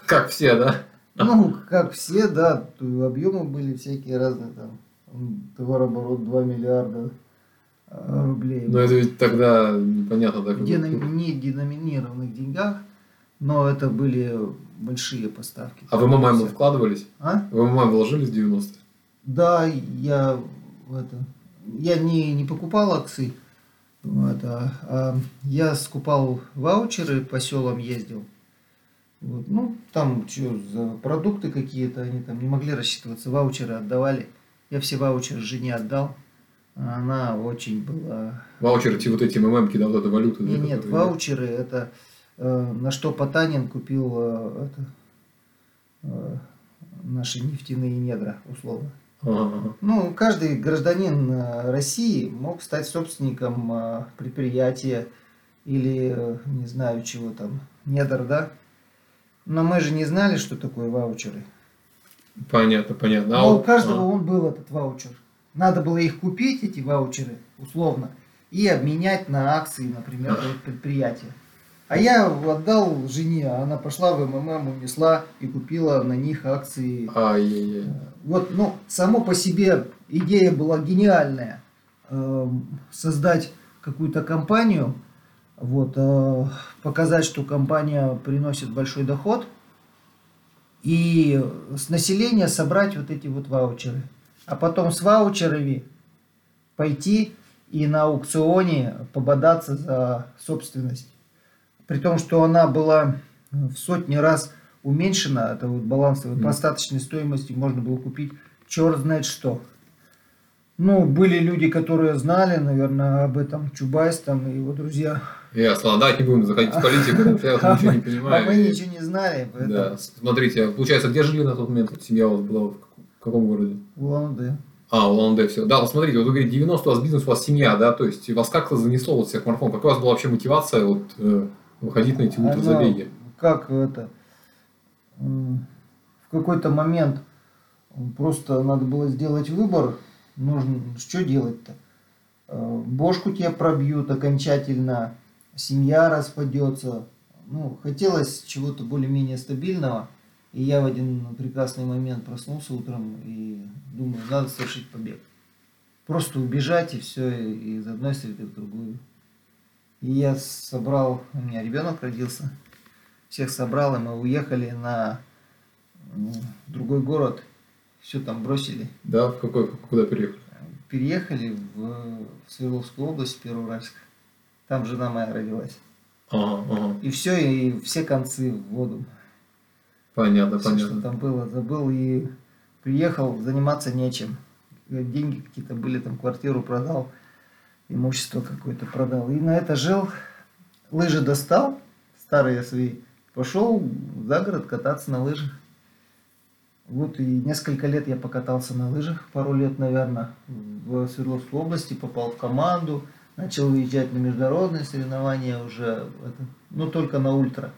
Как все, да? Ну, как все, да. Объемы были всякие разные там. Товарооборот два миллиарда рублей. Но это ведь тогда непонятно. В деноминированных деньгах. Но это были большие поставки. А в МММ вкладывались? А? В МММ вложились в девяностые? Да, я, это, я не, не покупал акции, это, а я скупал ваучеры, по селам ездил. Вот, ну, там что за продукты какие-то, они там не могли рассчитываться, ваучеры отдавали. Я все ваучеры жене отдал. Она очень была... Ваучеры, те вот эти МММки, да, вот эта валюта? Нет, да, нет, ваучеры это... На что Потанин купил это, наши нефтяные недра, условно. А-а-а. Ну, каждый гражданин России мог стать собственником предприятия или, не знаю, чего там, недр, да? Но мы же не знали, что такое ваучеры. Понятно, понятно. Но у каждого А-а-а. он был, этот ваучер. Надо было их купить, эти ваучеры, условно, и обменять на акции, например, предприятия. А я отдал жене, она пошла в МММ, унесла и купила на них акции. Ай-яй-яй. Вот, ну, само по себе идея была гениальная. Создать какую-то компанию, вот, показать, что компания приносит большой доход. И с населения собрать вот эти вот ваучеры. А потом с ваучерами пойти и на аукционе пободаться за собственность. При том, что она была в сотни раз уменьшена, это вот балансовая, mm. по остаточной стоимости можно было купить черт знает что. Ну, были люди, которые знали, наверное, об этом, Чубайс там и его друзья. Ясно, да, не будем заходить в политику, я ничего не понимаю. А мы ничего не знали. Да, смотрите, получается, где жили на тот момент? Семья у вас была в каком городе? В Улан-Удэ. А, Улан-Удэ, все. Да, вот смотрите, вот вы говорите, девяностые, у вас бизнес, у вас семья, да, то есть вас как-то занесло вот всех марафон, какая у вас была вообще мотивация вот... выходить на эти ультразабеги. Как это? В какой-то момент просто надо было сделать выбор. Нужно, что делать-то? Бошку тебя пробьют окончательно, семья распадется. Ну, хотелось чего-то более-менее стабильного. И я в один прекрасный момент проснулся утром и думаю, надо совершить побег. Просто убежать и все, из одной среды в другую. И я собрал, у меня ребенок родился, всех собрал, и мы уехали на другой город. Все там бросили. Да, в какой, куда переехали? Переехали в, в Свердловскую область, Первоуральск. Там жена моя родилась. Ага, ага. И все, и все концы в воду. Понятно, все, понятно. Что там было, забыл и приехал, заниматься нечем. Деньги какие-то были, там квартиру продал, имущество какое-то продал. И на это жил, лыжи достал, старые свои, пошел за город кататься на лыжах. Вот и несколько лет я покатался на лыжах, пару лет, наверное, в Свердловской области, попал в команду, начал выезжать на международные соревнования уже, ну только на ультра.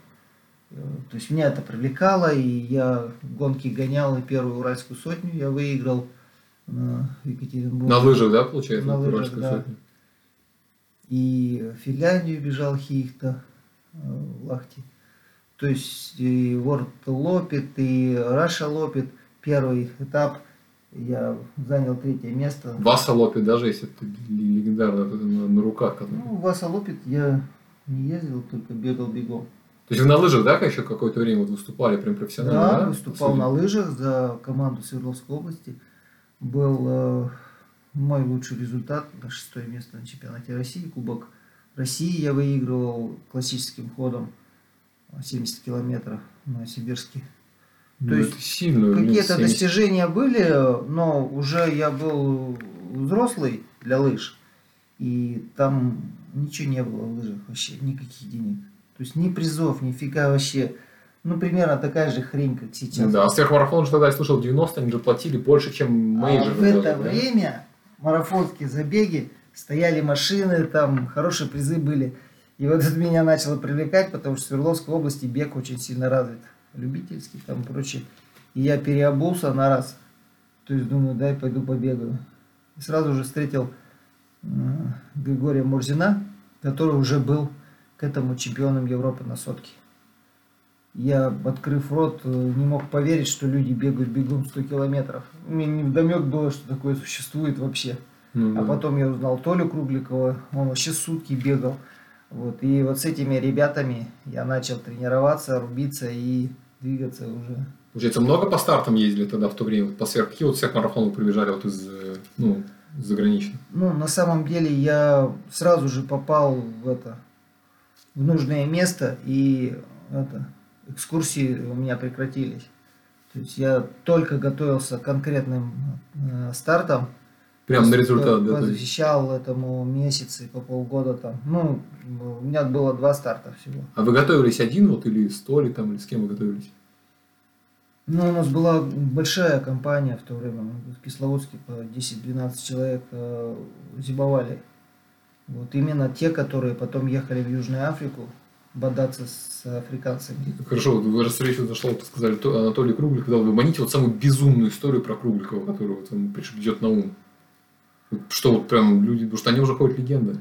То есть меня это привлекало, и я гонки гонял, и первую уральскую сотню я выиграл на Екатеринбурге. На лыжах, да, получается? На лыжах, уральскую, да. Сотню. И в Финляндию бежал Хихта, в Лахти. То есть и World Lopit, и Russia Lopit. Первый этап я занял третье место. Васа Lopit, даже если это легендарно, это на, на руках. Который... Ну, Васа Lopit я не ездил, только бегал бегом. То есть вы на лыжах, да, еще какое-то время вот выступали прям профессионально? Да, да? выступал Судим. на лыжах за команду Свердловской области. Был э, мой лучший результат, шестое место на чемпионате России, Кубок России я выигрывал классическим ходом. семьдесят километров на Сибирске. Ну, то есть сильно, какие-то достижения были, но уже я был взрослый для лыж. И там ничего не было в лыжах вообще, никаких денег. То есть ни призов, ни фига вообще. Ну, примерно такая же хрень, как сейчас. Да, а сверхмарафон же тогда я слышал, в девяностые они же платили больше, чем мейджоры. А в это да? время марафонские забеги, стояли машины, там хорошие призы были. И вот это меня начало привлекать, потому что в Свердловской области бег очень сильно развит, любительский там и прочее. И я переобулся на раз. То есть думаю, дай пойду побегаю. И сразу же встретил э, Григория Мурзина, который уже был к этому чемпионом Европы на сотке. Я, открыв рот, не мог поверить, что люди бегают бегом сто километров. Мне невдомек было, что такое существует вообще. Mm-hmm. А потом я узнал Толю Кругликова, он вообще сутки бегал. Вот, и вот с этими ребятами я начал тренироваться, рубиться и двигаться уже. Получается, много по стартам ездили тогда в то время? Вот по сверх, какие вот всех марафонов прибежали вот из, ну, заграничных? Ну, на самом деле я сразу же попал в это, в нужное место, и это, экскурсии у меня прекратились. То есть я только готовился к конкретным э, стартам. Прям на результат, да? Посвящал этому месяц и по полгода там. Ну, у меня было два старта всего. А вы готовились один вот или с Толей там, или с кем вы готовились? Ну, у нас была большая компания в то время. В Кисловодске по десять-двенадцать человек э, зимовали. Вот именно те, которые потом ехали в Южную Африку бодаться с африканцами. Хорошо, вот вы встречу зашла, вот сказали, Анатолий Кругликов, когда вы маните вот самую безумную историю про Кругликова, которая вот вам придет на ум. Что вот прям люди, потому что они уже ходят легенды.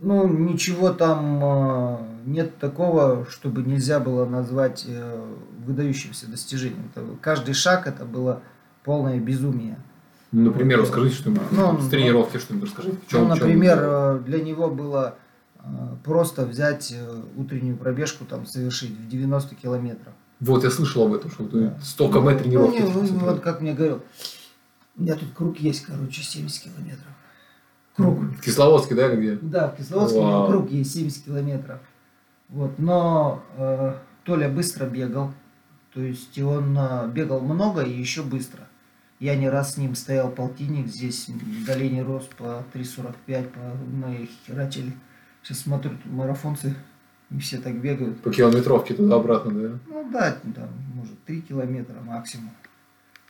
Ну, ничего там нет такого, чтобы нельзя было назвать выдающимся достижением. Каждый шаг это было полное безумие. Например, вот, расскажите что-нибудь, ну, с тренировки что-нибудь расскажите. В чем, ну, например, чем... для него было просто взять утреннюю пробежку, там, совершить в девяносто километров. Вот, я слышал об этом, что да. столько мы тренировки. Ну, не, вот как мне говорил. У меня тут круг есть, короче, семьдесят километров. Круг. В Кисловодске, да, где? Да, в Кисловодске у меня круг есть семьдесят километров. Вот. Но э, Толя быстро бегал. То есть он э, бегал много и еще быстро. Я не раз с ним стоял полтинник. Здесь в долине рос по три сорок пять. По... Мы их херачили. Сейчас смотрю, тут марафонцы и все так бегают. По километровке туда-обратно, да? Ну да, там, может, три километра максимум.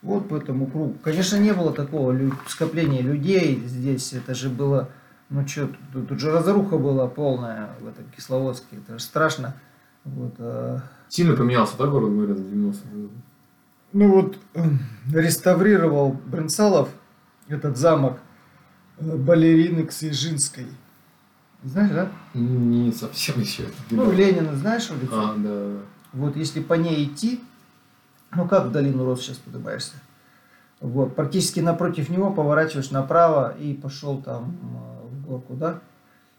Вот по этому кругу. Конечно, не было такого лю- скопления людей здесь. Это же было, ну что, тут, тут же разруха была полная в этом Кисловодске. Это же страшно. Вот, а... Сильно поменялся, да, город, говорят, в девяностых? Ну вот, э, реставрировал Брынцалов этот замок э, балерины Ксижинской. Знаешь, да? Не совсем еще. Ну, Ленина, знаешь, улицу? А, да. Вот если по ней идти, Ну как в долину Рос сейчас поднимаешься? Вот, практически напротив него поворачиваешь направо и пошел там в горку, да?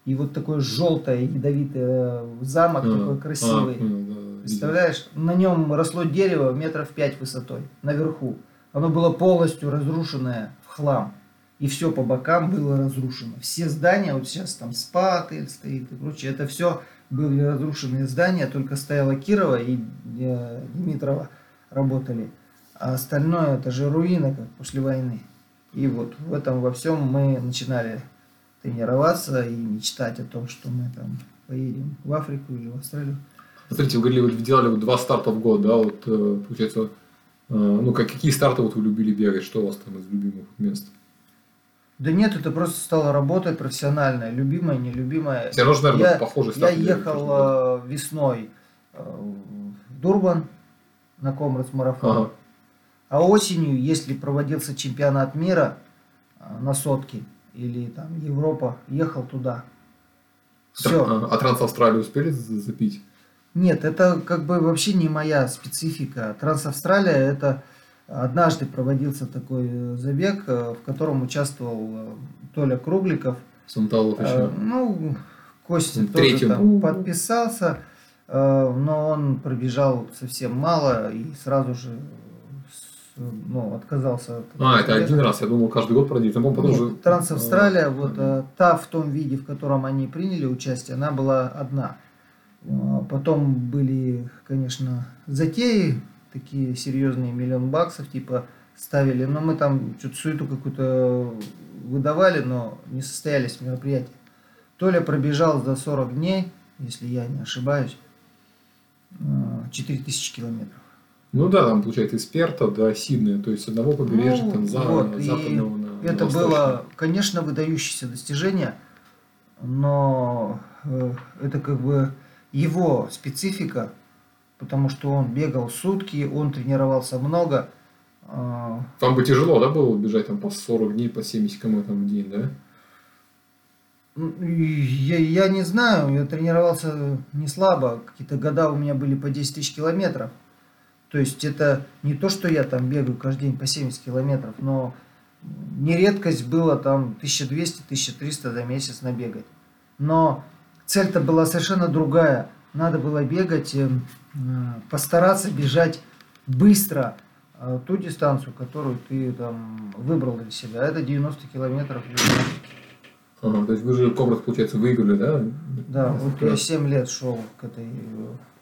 И вот такой желтый ядовитый замок, да, такой красивый. А, да, представляешь? Да. На нем росло дерево метров пять высотой, наверху. Оно было полностью разрушенное в хлам. И все по бокам было разрушено. Все здания, вот сейчас там СПА стоит и прочее, это все были разрушенные здания, только стояла Кирова и э, Дмитрова работали. А остальное это же руины, как после войны. И вот в этом во всем мы начинали тренироваться и мечтать о том, что мы там поедем в Африку или в Австралию. Смотрите, вы говорили, вы делали вот два старта в год, да, вот получается, ну какие старты вот вы любили бегать, что у вас там из любимых мест? Да нет, это просто стало работой профессиональной, любимая, нелюбимая. Все равно, наверное, похоже. Я ехал весной в Дурбан на Комрадс-марафон, ага. А осенью, если проводился чемпионат мира на сотке или там Европа, ехал туда. Все. А Трансавстралию успели запить? Нет, это как бы вообще не моя специфика. Трансавстралия это... Однажды проводился такой забег, в котором участвовал Толя Кругликов. Санталов еще. Ну, Костя тоже там подписался, но он пробежал совсем мало и сразу же ну, отказался. От а, это один раз, я думал, каждый год проходит. Уже... Трансавстралия, вот та в том виде, в котором они приняли участие, она была одна. Потом были, конечно, затеи. Такие серьезные, миллион баксов типа ставили, но мы там что-то суету какую-то выдавали, но не состоялись мероприятия. Толя пробежал за сорок дней, если я не ошибаюсь, четыре тысячи километров. Ну да, там получается из Перта до Сиднея, то есть с одного побережья, ну, там за, вот, западного на восточное. Это было, конечно, выдающееся достижение, но это как бы его специфика. Потому что он бегал сутки, он тренировался много. Там бы тяжело, да, было бежать там, по сорок дней, по семьдесят километров в день, да? Я, я не знаю, я тренировался не слабо. Какие-то года у меня были по десять тысяч километров. То есть это не то, что я там бегаю каждый день по семьдесят километров, но не редкость было там тысяча двести - тысяча триста за месяц набегать. Но цель-то была совершенно другая. Надо было бегать, постараться бежать быстро ту дистанцию, которую ты там выбрал для себя. Это девяносто километров. А, то есть вы же Комрадс, получается, выиграли, да? Да, вот я семь лет шел к этой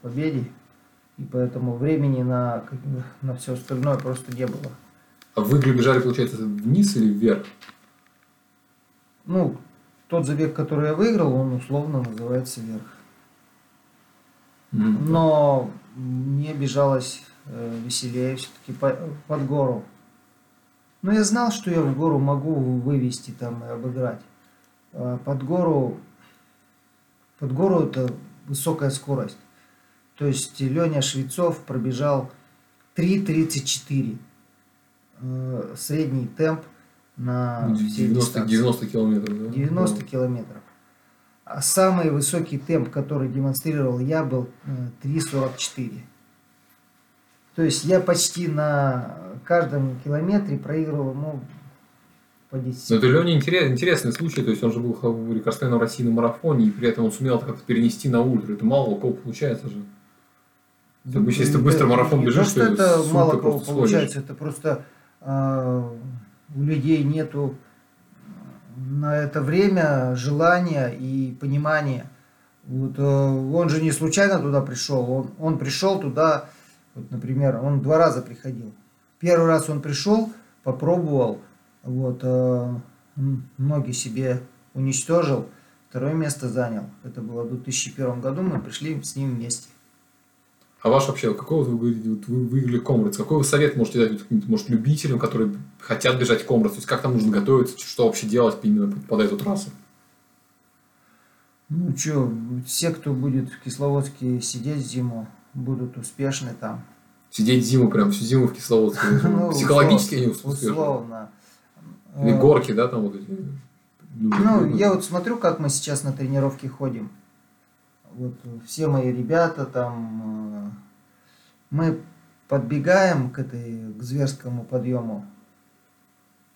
победе, и поэтому времени на, на все остальное просто не было. А вы бежали, получается, вниз или вверх? Ну, тот забег, который я выиграл, он условно называется вверх. Но мне бежалось веселее все-таки под гору. Но я знал, что я в гору могу вывести там и обыграть. Под гору, под гору это высокая скорость. То есть Леня Швецов пробежал три тридцать четыре. Средний темп на все дистанции. девяносто километров. Да? девяносто километров. А самый высокий темп, который демонстрировал я, был три сорок четыре. То есть я почти на каждом километре проигрывал ему по десять. Но это Леня интересный, интересный случай. То есть он же был рекордсменом России на марафоне, и при этом он сумел это как-то перенести на ультра. Это мало у кого получается же. Обычно, если ты быстро марафон бежишь, то это мало у кого получается. Это просто э, у людей нету на это время желание и понимание. Вот, э, он же не случайно туда пришел. Он, он пришел туда, вот, например, он два раза приходил. Первый раз он пришел, попробовал, вот, э, ноги себе уничтожил, второе место занял. Это было в две тысячи первом году, мы пришли с ним вместе. А ваш вообще, какого вы говорите, вот вы выиграли Комрадс, какой вы совет можете дать, может, любителям, которые хотят бежать в Комрадс? То есть как там нужно готовиться, что вообще делать именно под эту трассу? Ну что, все, кто будет в Кисловодске сидеть зиму, будут успешны там. Сидеть зиму прям, всю зиму в Кисловодске? Психологически они успешны? Условно. Или горки, да, там вот эти? Ну, я вот смотрю, как мы сейчас на тренировке ходим. Вот все мои ребята там, мы подбегаем к, этой, к зверскому подъему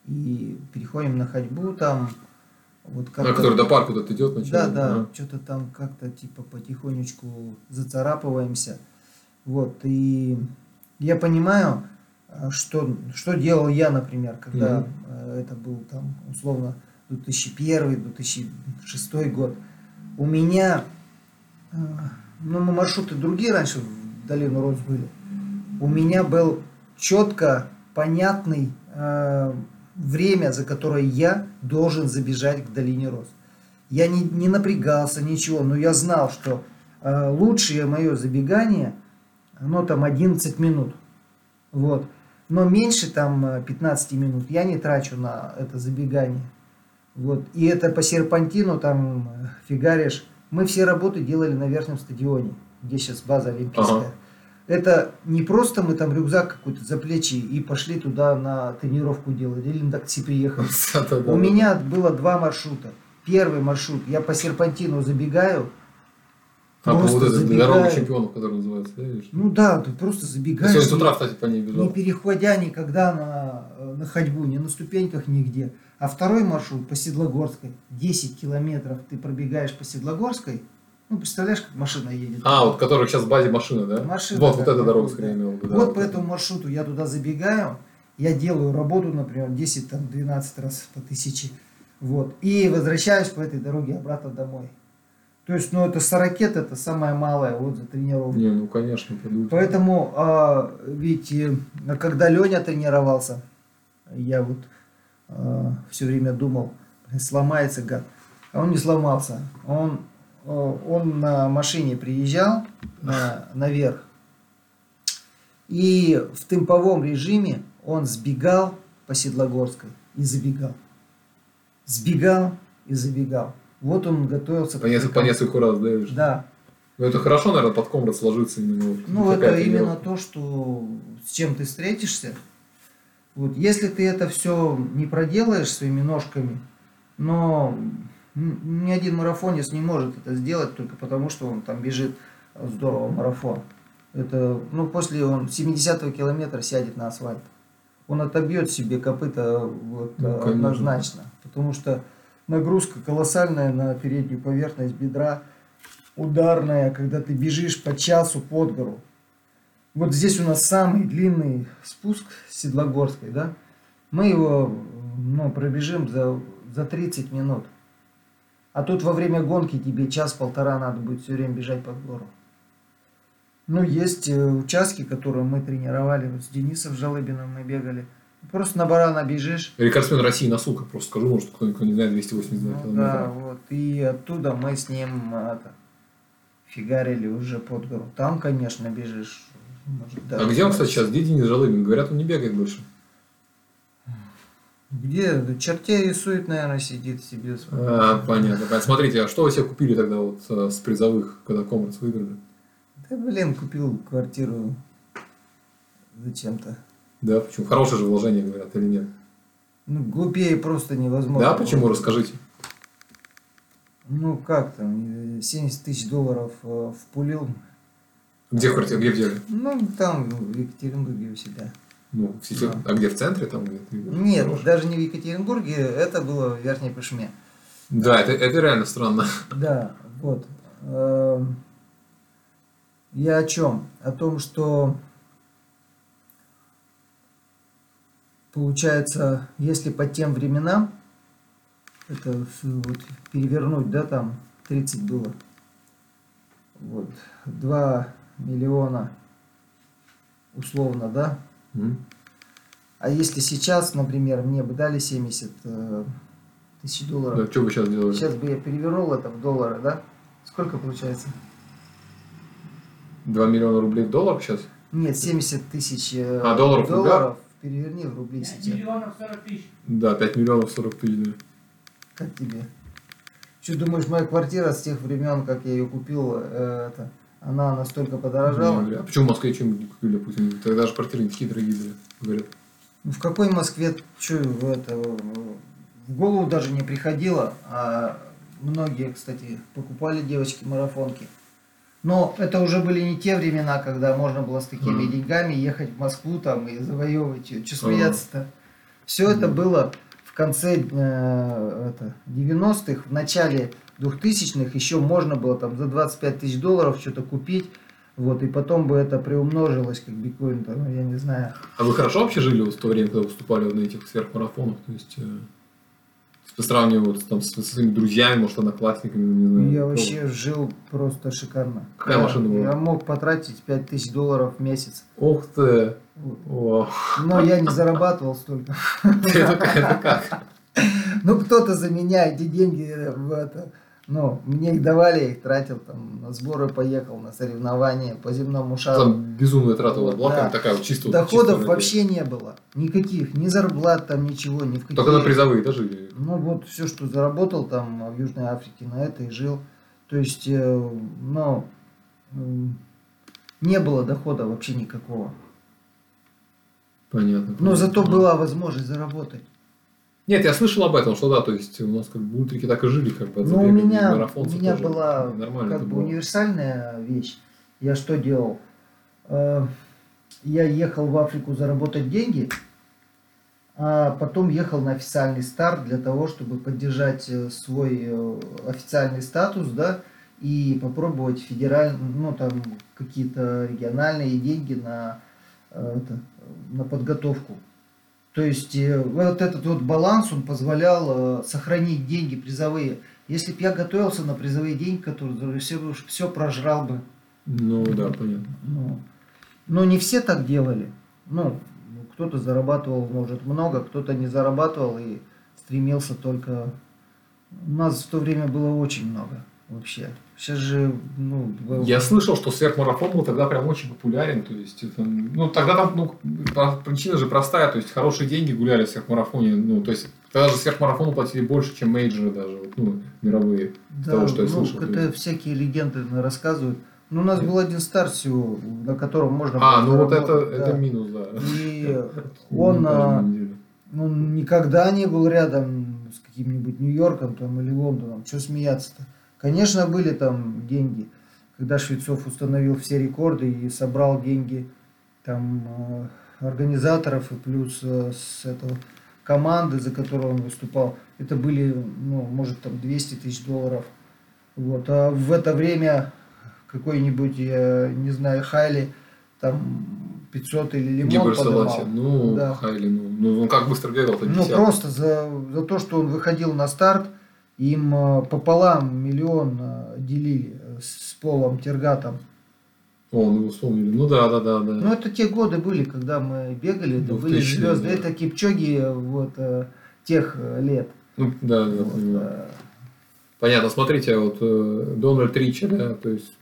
и переходим на ходьбу там. Вот как а, который до парку тут идет начало. Да, да, да, что-то там как-то типа потихонечку зацарапываемся. Вот, и я понимаю, что, что делал я, например, когда mm-hmm. это был там условно две тысячи первый - две тысячи шестой год. У меня, ну, маршруты другие раньше в долину Роз были. У меня был четко понятный э, время, за которое я должен забежать к долине Роз. Я не, не напрягался, ничего, но я знал, что э, лучшее мое забегание, оно там одиннадцать минут. Вот. Но меньше там пятнадцать минут я не трачу на это забегание. Вот. И это по серпантину там фигаришь. Мы все работы делали на верхнем стадионе, где сейчас база олимпийская. Ага. Это не просто мы там рюкзак какой-то за плечи и пошли туда на тренировку делать. Или на такси приехали. У меня было два маршрута. Первый маршрут. Я по серпантину забегаю. А по вот этой дороге чемпионов, которая называется, да? Ну да, ты просто забегаешь. Сегодня с утра, кстати, по ней бежал. Не переходя никогда на, на ходьбу, ни на ступеньках, нигде. А второй маршрут по Седлогорской. десять километров ты пробегаешь по Седлогорской. Ну, представляешь, как машина едет. А, вот которая сейчас в базе машина, да? Машина. Вот, вот эта дорога, скорее имела бы. Вот по этому маршруту я туда забегаю. Я делаю работу, например, десять-двенадцать раз по тысяче. Вот. И возвращаюсь по этой дороге обратно домой. То есть, ну, это сорокет, это самое малое вот за тренировку. Не, ну, конечно. Пойду. Поэтому, а, ведь, когда Леня тренировался, я вот а, все время думал, сломается гад. А он не сломался. Он, он на машине приезжал на, наверх. И в темповом режиме он сбегал по Седлогорской и забегал. Сбегал и забегал. Вот он готовился. По, несколько, по несколько раз, да? Да. Ну, это хорошо, наверное, под комрад сложится именно. Ну, вот это именно то, что, с чем ты встретишься. Вот. Если ты это все не проделаешь своими ножками, но ни один марафонец не может это сделать только потому, что он там бежит здорово марафон. Это, ну, после он семидесятого километра сядет на асфальт. Он отобьет себе копыта вот, ну, однозначно. Потому что нагрузка колоссальная на переднюю поверхность бедра, ударная, когда ты бежишь по часу под гору. Вот здесь у нас самый длинный спуск с Седлогорской, да? Мы его, ну, пробежим за, за тридцать минут. А тут во время гонки тебе час-полтора надо будет все время бежать под гору. Ну, есть участки, которые мы тренировали. Вот с Денисом Жалыбиным мы бегали. Просто на барана бежишь. Рекордсмен России на сулках, просто скажу, может, кто-нибудь не знает, двести восемьдесят два километра. Ну, да, вот. И оттуда мы с ним это, фигарили уже под гору. Там, конечно, бежишь. Может, да, а где он, кстати, сейчас? Где Денис Жалыбин? Говорят, он не бегает больше. Где? Чертей рисует, наверное, сидит себе. А, понятно. Смотрите, а что вы себе купили тогда вот с призовых, когда коммерс выиграли? Да, блин, купил квартиру зачем-то. Да, почему? Хорошее же вложение, говорят, или нет? Ну, глупее просто невозможно. Да, почему? Расскажите. Ну, как там, семьдесят тысяч долларов э, впулил. Где квартира? Где взяли? Ну, там, в Екатеринбурге у себя. Ну, в сети... да. А где, в центре там? Где-то? Нет, хорошее. Даже не в Екатеринбурге, это было в Верхней Пышме. Да, это, это реально странно. Да, вот. Я о чем? О том, что... Получается, если по тем временам, это вот перевернуть, да, там тридцать было, вот, два миллиона, условно, да? Mm. А если сейчас, например, мне бы дали семьдесят тысяч долларов. Да, что бы сейчас делали? Сейчас бы я перевернул это в доллары, да? Сколько получается? два миллиона рублей в долларах сейчас? Нет, семьдесят тысяч а, долларов, долларов. Переверни в рубли сейчас. пять миллионов сорок тысяч. Да, пять миллионов сорок тысяч. Да. Как тебе? Что думаешь, моя квартира с тех времен, как я ее купил, это, она настолько подорожала? Не, а почему в Москве что-нибудь не купили, допустим? Тогда же квартиры не такие дорогие были, говорят. Ну в какой Москве, что в это, в голову даже не приходило. А многие, кстати, покупали девочки марафонки. Но это уже были не те времена, когда можно было с такими mm. деньгами ехать в Москву там и завоевывать ее. Че смеяться-то? Mm. Все mm. это было в конце э, это, девяностых, в начале двухтысячных. Еще можно было там за двадцать пять тысяч долларов что-то купить. Вот, и потом бы это приумножилось, как биткоин, там, я не знаю. А вы хорошо вообще жили в то время, когда выступали на этих сверхмарафонах? То есть, э, сравнивая там, с, с своими друзьями, может, одноклассниками, не знаю. Я вообще жил просто шикарно. Какая да, машина была? Я мог потратить пять тысяч долларов в месяц. Ух ты! Вот. Но я не зарабатывал столько. Это как? Ну, кто-то за меня эти деньги в это... Ну, мне их давали, я их тратил, там, на сборы поехал, на соревнования, по земному шару. Там безумная трата была, была да. такая вот чистая. Доходов чистая вообще не было, никаких, ни зарплат там, ничего, ни в каких. Только на призовые даже? Ну, вот все, что заработал там в Южной Африке, на это и жил. То есть, ну, не было дохода вообще никакого. Понятно. Но понятно. Зато была возможность заработать. Нет, я слышал об этом, что да, то есть у нас как бы утрики так и жили, как бы. Ну, у меня, у меня была как бы универсальная вещь. Я что делал? Я ехал в Африку заработать деньги, а потом ехал на официальный старт для того, чтобы поддержать свой официальный статус, да, и попробовать федеральные, ну, там, какие-то региональные деньги на, это, на подготовку. То есть вот этот вот баланс, он позволял сохранить деньги призовые. Если бы я готовился на призовые деньги, которые все, все прожрал бы. Ну да, понятно. Но, но не все так делали. Ну, кто-то зарабатывал, может, много, кто-то не зарабатывал и стремился только... У нас в то время было очень много вообще. Сейчас же, ну... Был... Я слышал, что сверхмарафон был тогда прям очень популярен, то есть, это, ну, тогда там, ну, причина же простая, то есть, хорошие деньги гуляли в сверхмарафоне, ну, то есть, тогда же сверхмарафону платили больше, чем мейджоры даже, ну, мировые, да, того, что я ну, слышал. Это всякие легенды рассказывают. Ну, у нас был один старт всего, на котором можно... А, ну, вот это, да. это минус, да. И он, он никогда не был рядом с каким-нибудь Нью-Йорком там, или Лондоном, что смеяться-то? Конечно, были там деньги, когда Швецов установил все рекорды и собрал деньги там, организаторов и плюс с этого команды, за которую он выступал. Это были, ну, может, там двести тысяч долларов. Вот. А в это время какой-нибудь, я не знаю, Хайли, там пятьсот или Лимон подымал. Ну, да. Хайли, ну, ну, он как быстро бегал, там пятьдесят. Ну, просто за, за то, что он выходил на старт, им пополам миллион делили с Полом Тергатом. О, ну вспомнили. Ну да, да, да, да. Ну это те годы были, когда мы бегали, это были звезды, да. Это Кипчоги вот тех лет. Ну да, да, вот, да. Понятно. Смотрите, вот Дональд Ричи, да, то есть,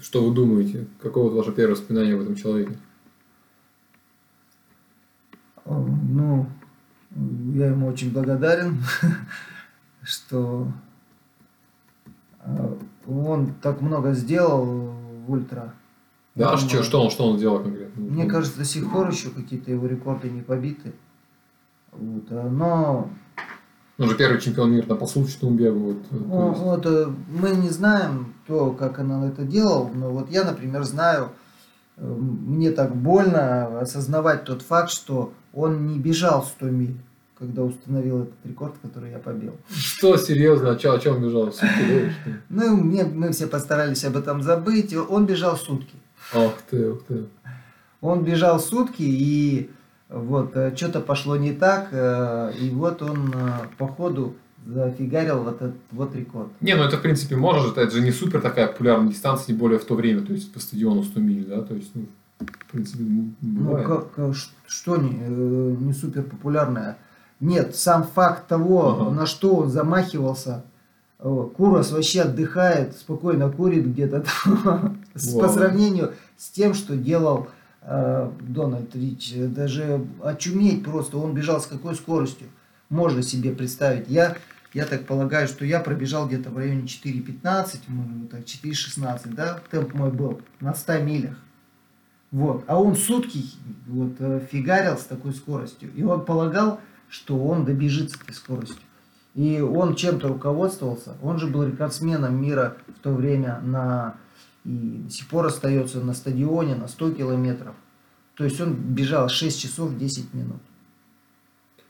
что вы думаете? Каково ваше первое воспоминание об этом человеке? Ну, я ему очень благодарен, что он так много сделал в ультра. Да, он, что, что, он, что он сделал конкретно? Мне кажется, до сих пор еще какие-то его рекорды не побиты. Вот, но... Он же первый чемпион мира на посуточном бегу. Вот, вот, мы не знаем то, как он это делал, но вот я, например, знаю, мне так больно осознавать тот факт, что он не бежал сто миль. Когда установил этот рекорд, который я побил. Что, серьезно? А чё, о чем бежал? В сутки бежишь? Ну, мне, мы все постарались об этом забыть. Он бежал сутки. Ах ты, ах ты. Он бежал сутки, и вот что-то пошло не так, и вот он по ходу зафигарил вот этот вот рекорд. Не, ну это в принципе можно же, это же не супер такая популярная дистанция, тем более в то время, то есть по стадиону сто миль, да, то есть, ну, в принципе, бывает. Ну, как, что не, не супер популярная? Нет, сам факт того, ага. на что он замахивался, Курос вообще отдыхает, спокойно курит где-то там, по сравнению с тем, что делал э, Дональд Рич. Даже очуметь просто, он бежал с какой скоростью, можно себе представить. Я, я так полагаю, что я пробежал где-то в районе четыре пятнадцать, может, так, четыре шестнадцать, да, темп мой был на ста милях. Вот. А он сутки вот, фигарил с такой скоростью, и он полагал, что он добежит с этой скоростью. И он чем-то руководствовался. Он же был рекордсменом мира в то время на и до сих пор остается на стадионе на сто километров. То есть он бежал шесть часов десять минут.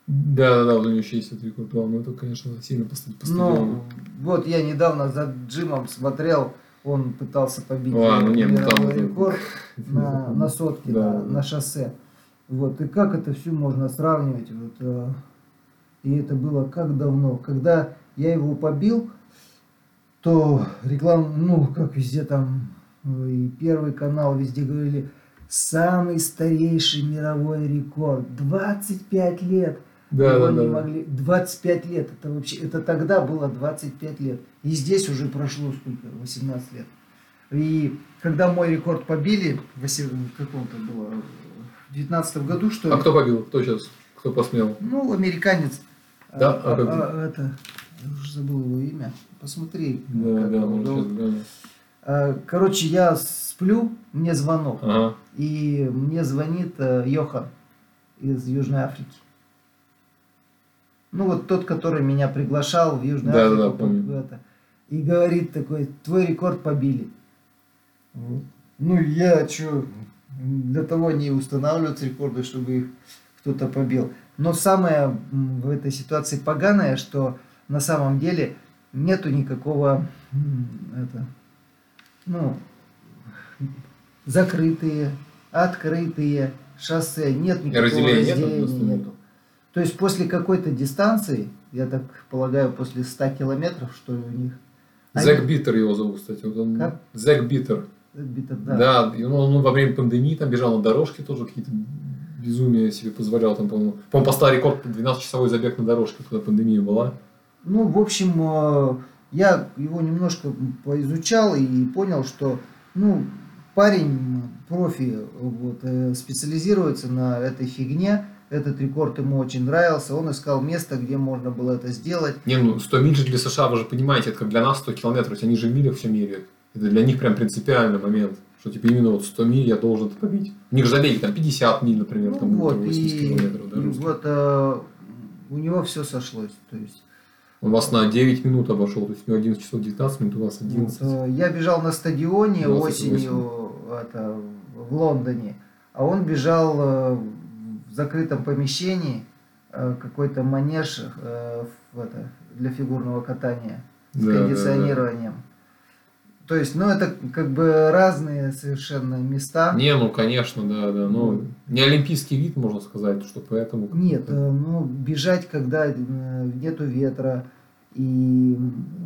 Да, да, да, у него еще есть этот рекорд, по-моему, это, конечно, сильно поставить по стадиону. Вот я недавно за Джимом смотрел, он пытался побить а, ну, нет, мировой там... рекорд на, на сотке, да, на, да. на шоссе. Вот, и как это все можно сравнивать? Вот, и это было как давно. Когда я его побил, то реклама, ну, как везде там, и Первый канал везде говорили, самый старейший мировой рекорд, двадцать пять лет. Да, его да, не да. могли. двадцать пять лет, это вообще, это тогда было двадцать пять лет. И здесь уже прошло сколько, восемнадцать лет. И когда мой рекорд побили, в каком-то было, в девятнадцатом году, что ли? А кто побил? Кто сейчас? Кто посмел? Ну, американец. Да? А, а, а, а, это, я уже забыл его имя. Посмотри. Да, как да, он сейчас, да, да. Короче, я сплю, мне звонок. Ага. И мне звонит Йохан из Южной Африки. Ну, вот тот, который меня приглашал в Южную да, Африку. Да, помню. Это, и говорит такой, твой рекорд побили. Вот. Ну, я что, для того не устанавливаются рекорды, чтобы их кто-то побил. Но самое в этой ситуации поганое, что на самом деле нету никакого, это, ну, закрытые, открытые шоссе, нет никакого разделения, разделения нету. То есть после какой-то дистанции, я так полагаю, после ста километров, что у них... Зак они... Биттер его зовут, кстати. Вот он... Как? Зак Биттер. Зак Биттер, да. Да, он, он во время пандемии там бежал на дорожке, тоже какие-то безумия себе позволял. Там, по-моему, по-моему, поставил рекорд двенадцатичасовой забег на дорожке, когда пандемия была. Ну, в общем, я его немножко поизучал и понял, что, ну, парень, профи, вот, специализируется на этой фигне. Этот рекорд ему очень нравился, он искал место, где можно было это сделать. Не, ну сто миль же для США, вы же понимаете, это как для нас сто километров, они же в милях все меряют. Это для них прям принципиальный момент, что типа именно вот сто миль я должен это побить. У них же забеги там пятьдесят миль, например, ну, там вот, восемьдесят километров. Да, и вот а, у него все сошлось. То есть, он вас на девять минут обошел, то есть у него одиннадцать часов девятнадцать минут, у вас одиннадцать. Вот, я бежал на стадионе осенью это, в Лондоне, а он бежал... В закрытом помещении какой-то манеж это, для фигурного катания с да, кондиционированием. Да, да. То есть, ну, это как бы разные совершенно места. Не, ну, конечно, да, да. Ну, не олимпийский вид, можно сказать, что поэтому... Нет, ну, бежать, когда нету ветра и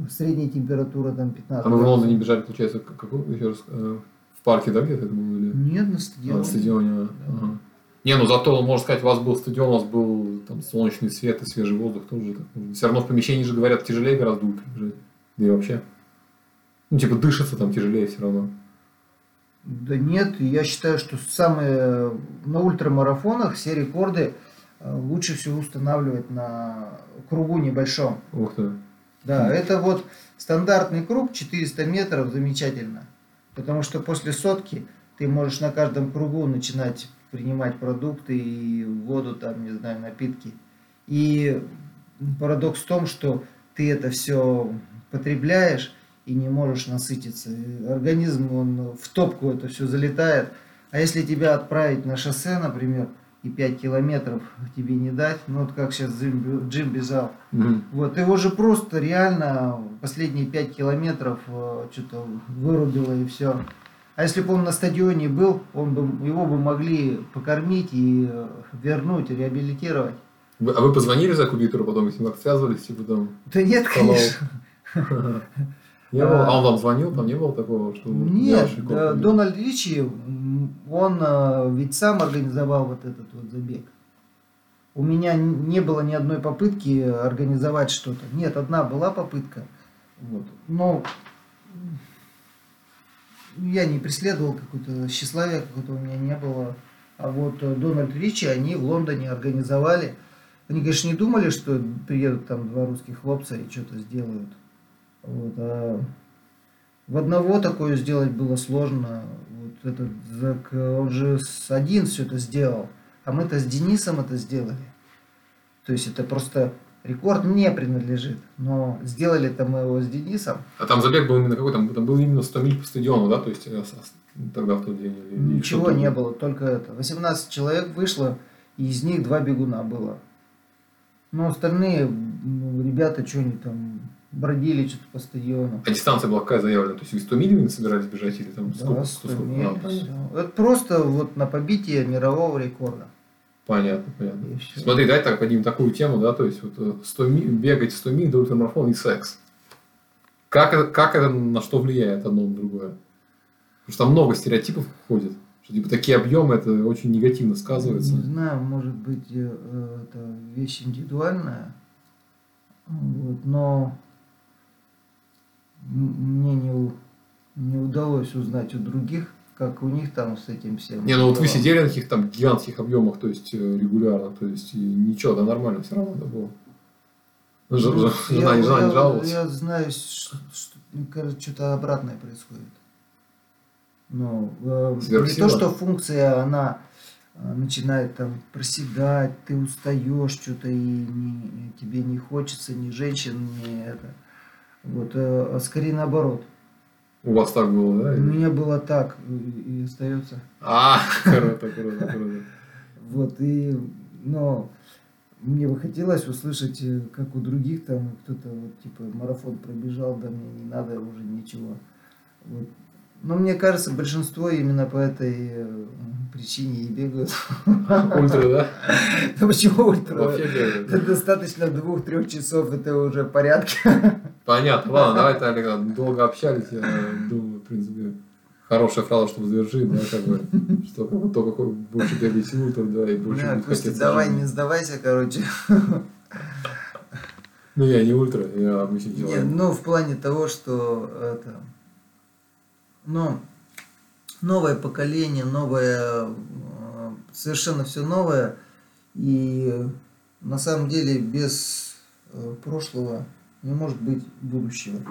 средняя температура там пятнадцать. А мы в Лондоне бежали, получается, какой, еще раз, в парке, да, где-то? Или... Нет, на стадионе. А, на стадионе, да. Ага. Не, ну зато, можно сказать, у вас был стадион, у вас был там солнечный свет и свежий воздух тоже. Так. Все равно в помещении же, говорят, тяжелее гораздо бежать. Да и вообще. Ну, типа, дышится там тяжелее все равно. Да нет, я считаю, что самые на ультрамарафонах все рекорды лучше всего устанавливать на кругу небольшом. Ух ты. Да, это вот стандартный круг, четыреста метров, замечательно. Потому что после сотки ты можешь на каждом кругу начинать... принимать продукты и воду, там, не знаю, напитки. И парадокс в том, что ты это все потребляешь и не можешь насытиться. Организм, он в топку это все залетает. А если тебя отправить на шоссе, например, и пять километров тебе не дать, ну вот как сейчас Джим, Джим бежал, mm-hmm. вот, его же просто реально последние пять километров что-то вырубило и все. А если бы он на стадионе был, он бы, его бы могли покормить и вернуть, реабилитировать. Вы, а вы позвонили Заку Биттеру, потом с ним связывались? Типа, там, да нет, hello. Конечно. Не а, а он вам звонил, там не было такого, что... Нет, да, Дональд Ричи, он ведь сам организовал вот этот вот забег. У меня не было ни одной попытки организовать что-то. Нет, одна была попытка. Вот. Но... Я не преследовал какое-то тщеславие, какое-то у меня не было. А вот Дональд Ричи, они в Лондоне организовали. Они, конечно, не думали, что приедут там два русских хлопца и что-то сделают. Вот. А в одного такое сделать было сложно. Вот этот, он же один все это сделал. А мы-то с Денисом это сделали. То есть это просто Рекорд мне принадлежит, но сделали-то мы его с Денисом. А там забег был именно какой? Там, там был именно сто миль по стадиону, да? То есть тогда в тот день? Ничего не было, только это. восемнадцать человек вышло, и из них два бегуна было. Но остальные, ну, ребята, что они там, бродили что-то по стадиону. А дистанция была какая заявлена? То есть вы сто миль не собирались бежать? Или там да, сколько? сто миль. Да. Это просто вот на побитие мирового рекорда. Понятно, понятно. Еще. Смотри, давай так поднимем такую тему, да, то есть вот сто миль, бегать сто миль до ультрамарафона и секс. Как это, как это на что влияет одно на другое? Потому что там много стереотипов ходит, что типа такие объемы, это очень негативно сказывается. Не знаю, может быть, это вещь индивидуальная, вот, но мне не, не удалось узнать у других, как у них там с этим всем. Не, ну вот вы сидели на таких там гигантских объемах, то есть регулярно, то есть ничего, да нормально все равно было. Жена не жаловалась. Я знаю, что, короче, что-то обратное происходит. Но э, не то, что функция, она начинает там проседать, ты устаешь, что-то и не, тебе не хочется, ни женщин, ни это. Вот, э, а скорее наоборот. У вас так было, да? У меня было так, и, и остается. А, круто, круто, круто. Вот, и, но мне бы хотелось услышать, как у других там кто-то, вот, типа, марафон пробежал, да мне не надо уже ничего. Вот. Но мне кажется, большинство именно по этой причине и бегают. Ультра, да? Да почему ультра? Достаточно двух-трех часов, это уже в порядке. Понятно. Ладно, давай так, Олег, долго общались, я думаю, в принципе, хорошая фраза, чтобы завершить, да, как бы, что только больше бегать ультра, да, и больше будет хотеться. Давай, не сдавайся, короче. Ну, я не ультра, я обычно делаю. Ну, в плане того, что это... Но новое поколение, новое, совершенно все новое. И на самом деле без прошлого не может быть будущего. То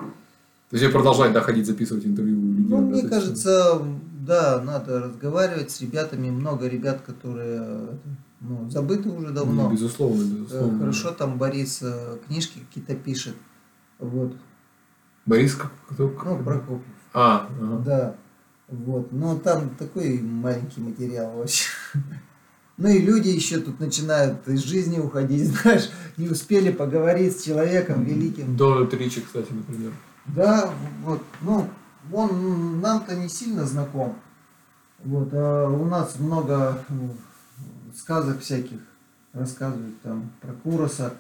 есть я продолжаю доходить, да, записывать интервью? Ну, мне кажется, да, надо разговаривать с ребятами. Много ребят, которые, ну, забыты уже давно. Безусловно, безусловно. Хорошо, там Борис книжки какие-то пишет. Вот. Борис кто? Ну, Прокопьев. А, ага. Да, вот, но там такой маленький материал вообще. Ну и люди еще тут начинают из жизни уходить, знаешь, не успели поговорить с человеком великим. Дональд Ричи, кстати, например. Да, вот, ну, он нам-то не сильно знаком, вот, а у нас много сказок всяких рассказывают там про Куроса.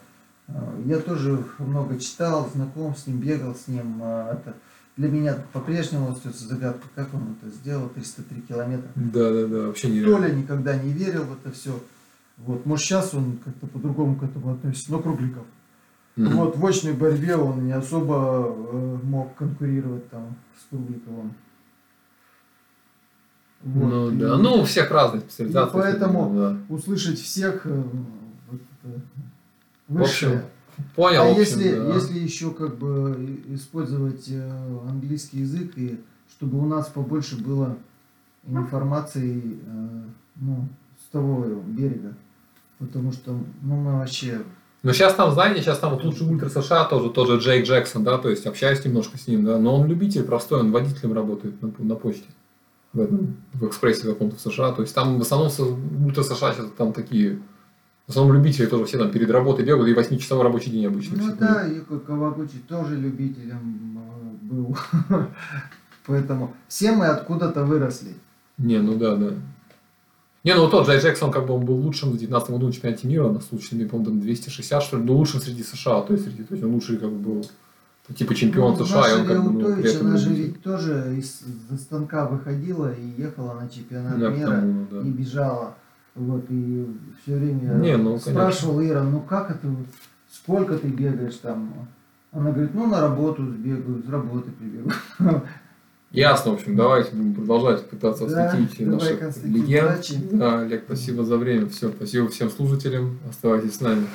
Я тоже много читал, знаком с ним, бегал с ним, это... Для меня по-прежнему остается загадка, как он это сделал, триста три километра. Да, да, да, вообще не верил. Толя никогда не верил в это все. Вот, может, сейчас он как-то по-другому к этому относится, но Кругликов. Mm-hmm. Вот, в очной борьбе он не особо э, мог конкурировать там с Кругликовым. Вот, ну, и, да, ну, у всех разных специализаций. Поэтому да. Услышать всех э, вот, э, высшее. В общем. Понял. А общем, если, да. если еще как бы использовать английский язык, и чтобы у нас побольше было информации, ну, с того берега, потому что, ну, мы вообще... Но сейчас там, знаете, сейчас там вот лучший ультра США тоже, тоже Джейк Джексон, да, то есть общаюсь немножко с ним, да, но он любитель простой, он водителем работает на, на почте, в этом, в экспрессе каком-то в США, то есть там в основном ультра США сейчас там такие... В основном любители тоже все там перед работой бегают, и восьмичасовой рабочий день обычно. Ну да, и Кавагучи тоже любителем был. Поэтому все мы откуда-то выросли. Не, ну да, да. Не, ну тот Джейк Джексон, как бы он был лучшим в две тысячи девятнадцатом году на чемпионате мира, на случай, по-моему, там двести шестьдесят, что ли, но лучшим среди США, то есть, среди, то есть он лучший как бы был, типа чемпион, ну, США. И он, как бы, Утович, она же ведь тоже из-за станка выходила и ехала на чемпионат, да, мира, тому, да, и бежала. Вот, и все время не, ну, спрашивал Ира, ну как это, сколько ты бегаешь там? Она говорит, ну на работу сбегаю, с работы прибегу. Ясно, в общем, давайте будем продолжать пытаться осветить, да, наши легенды. Да, Олег, спасибо за время, все, спасибо всем слушателям, оставайтесь с нами.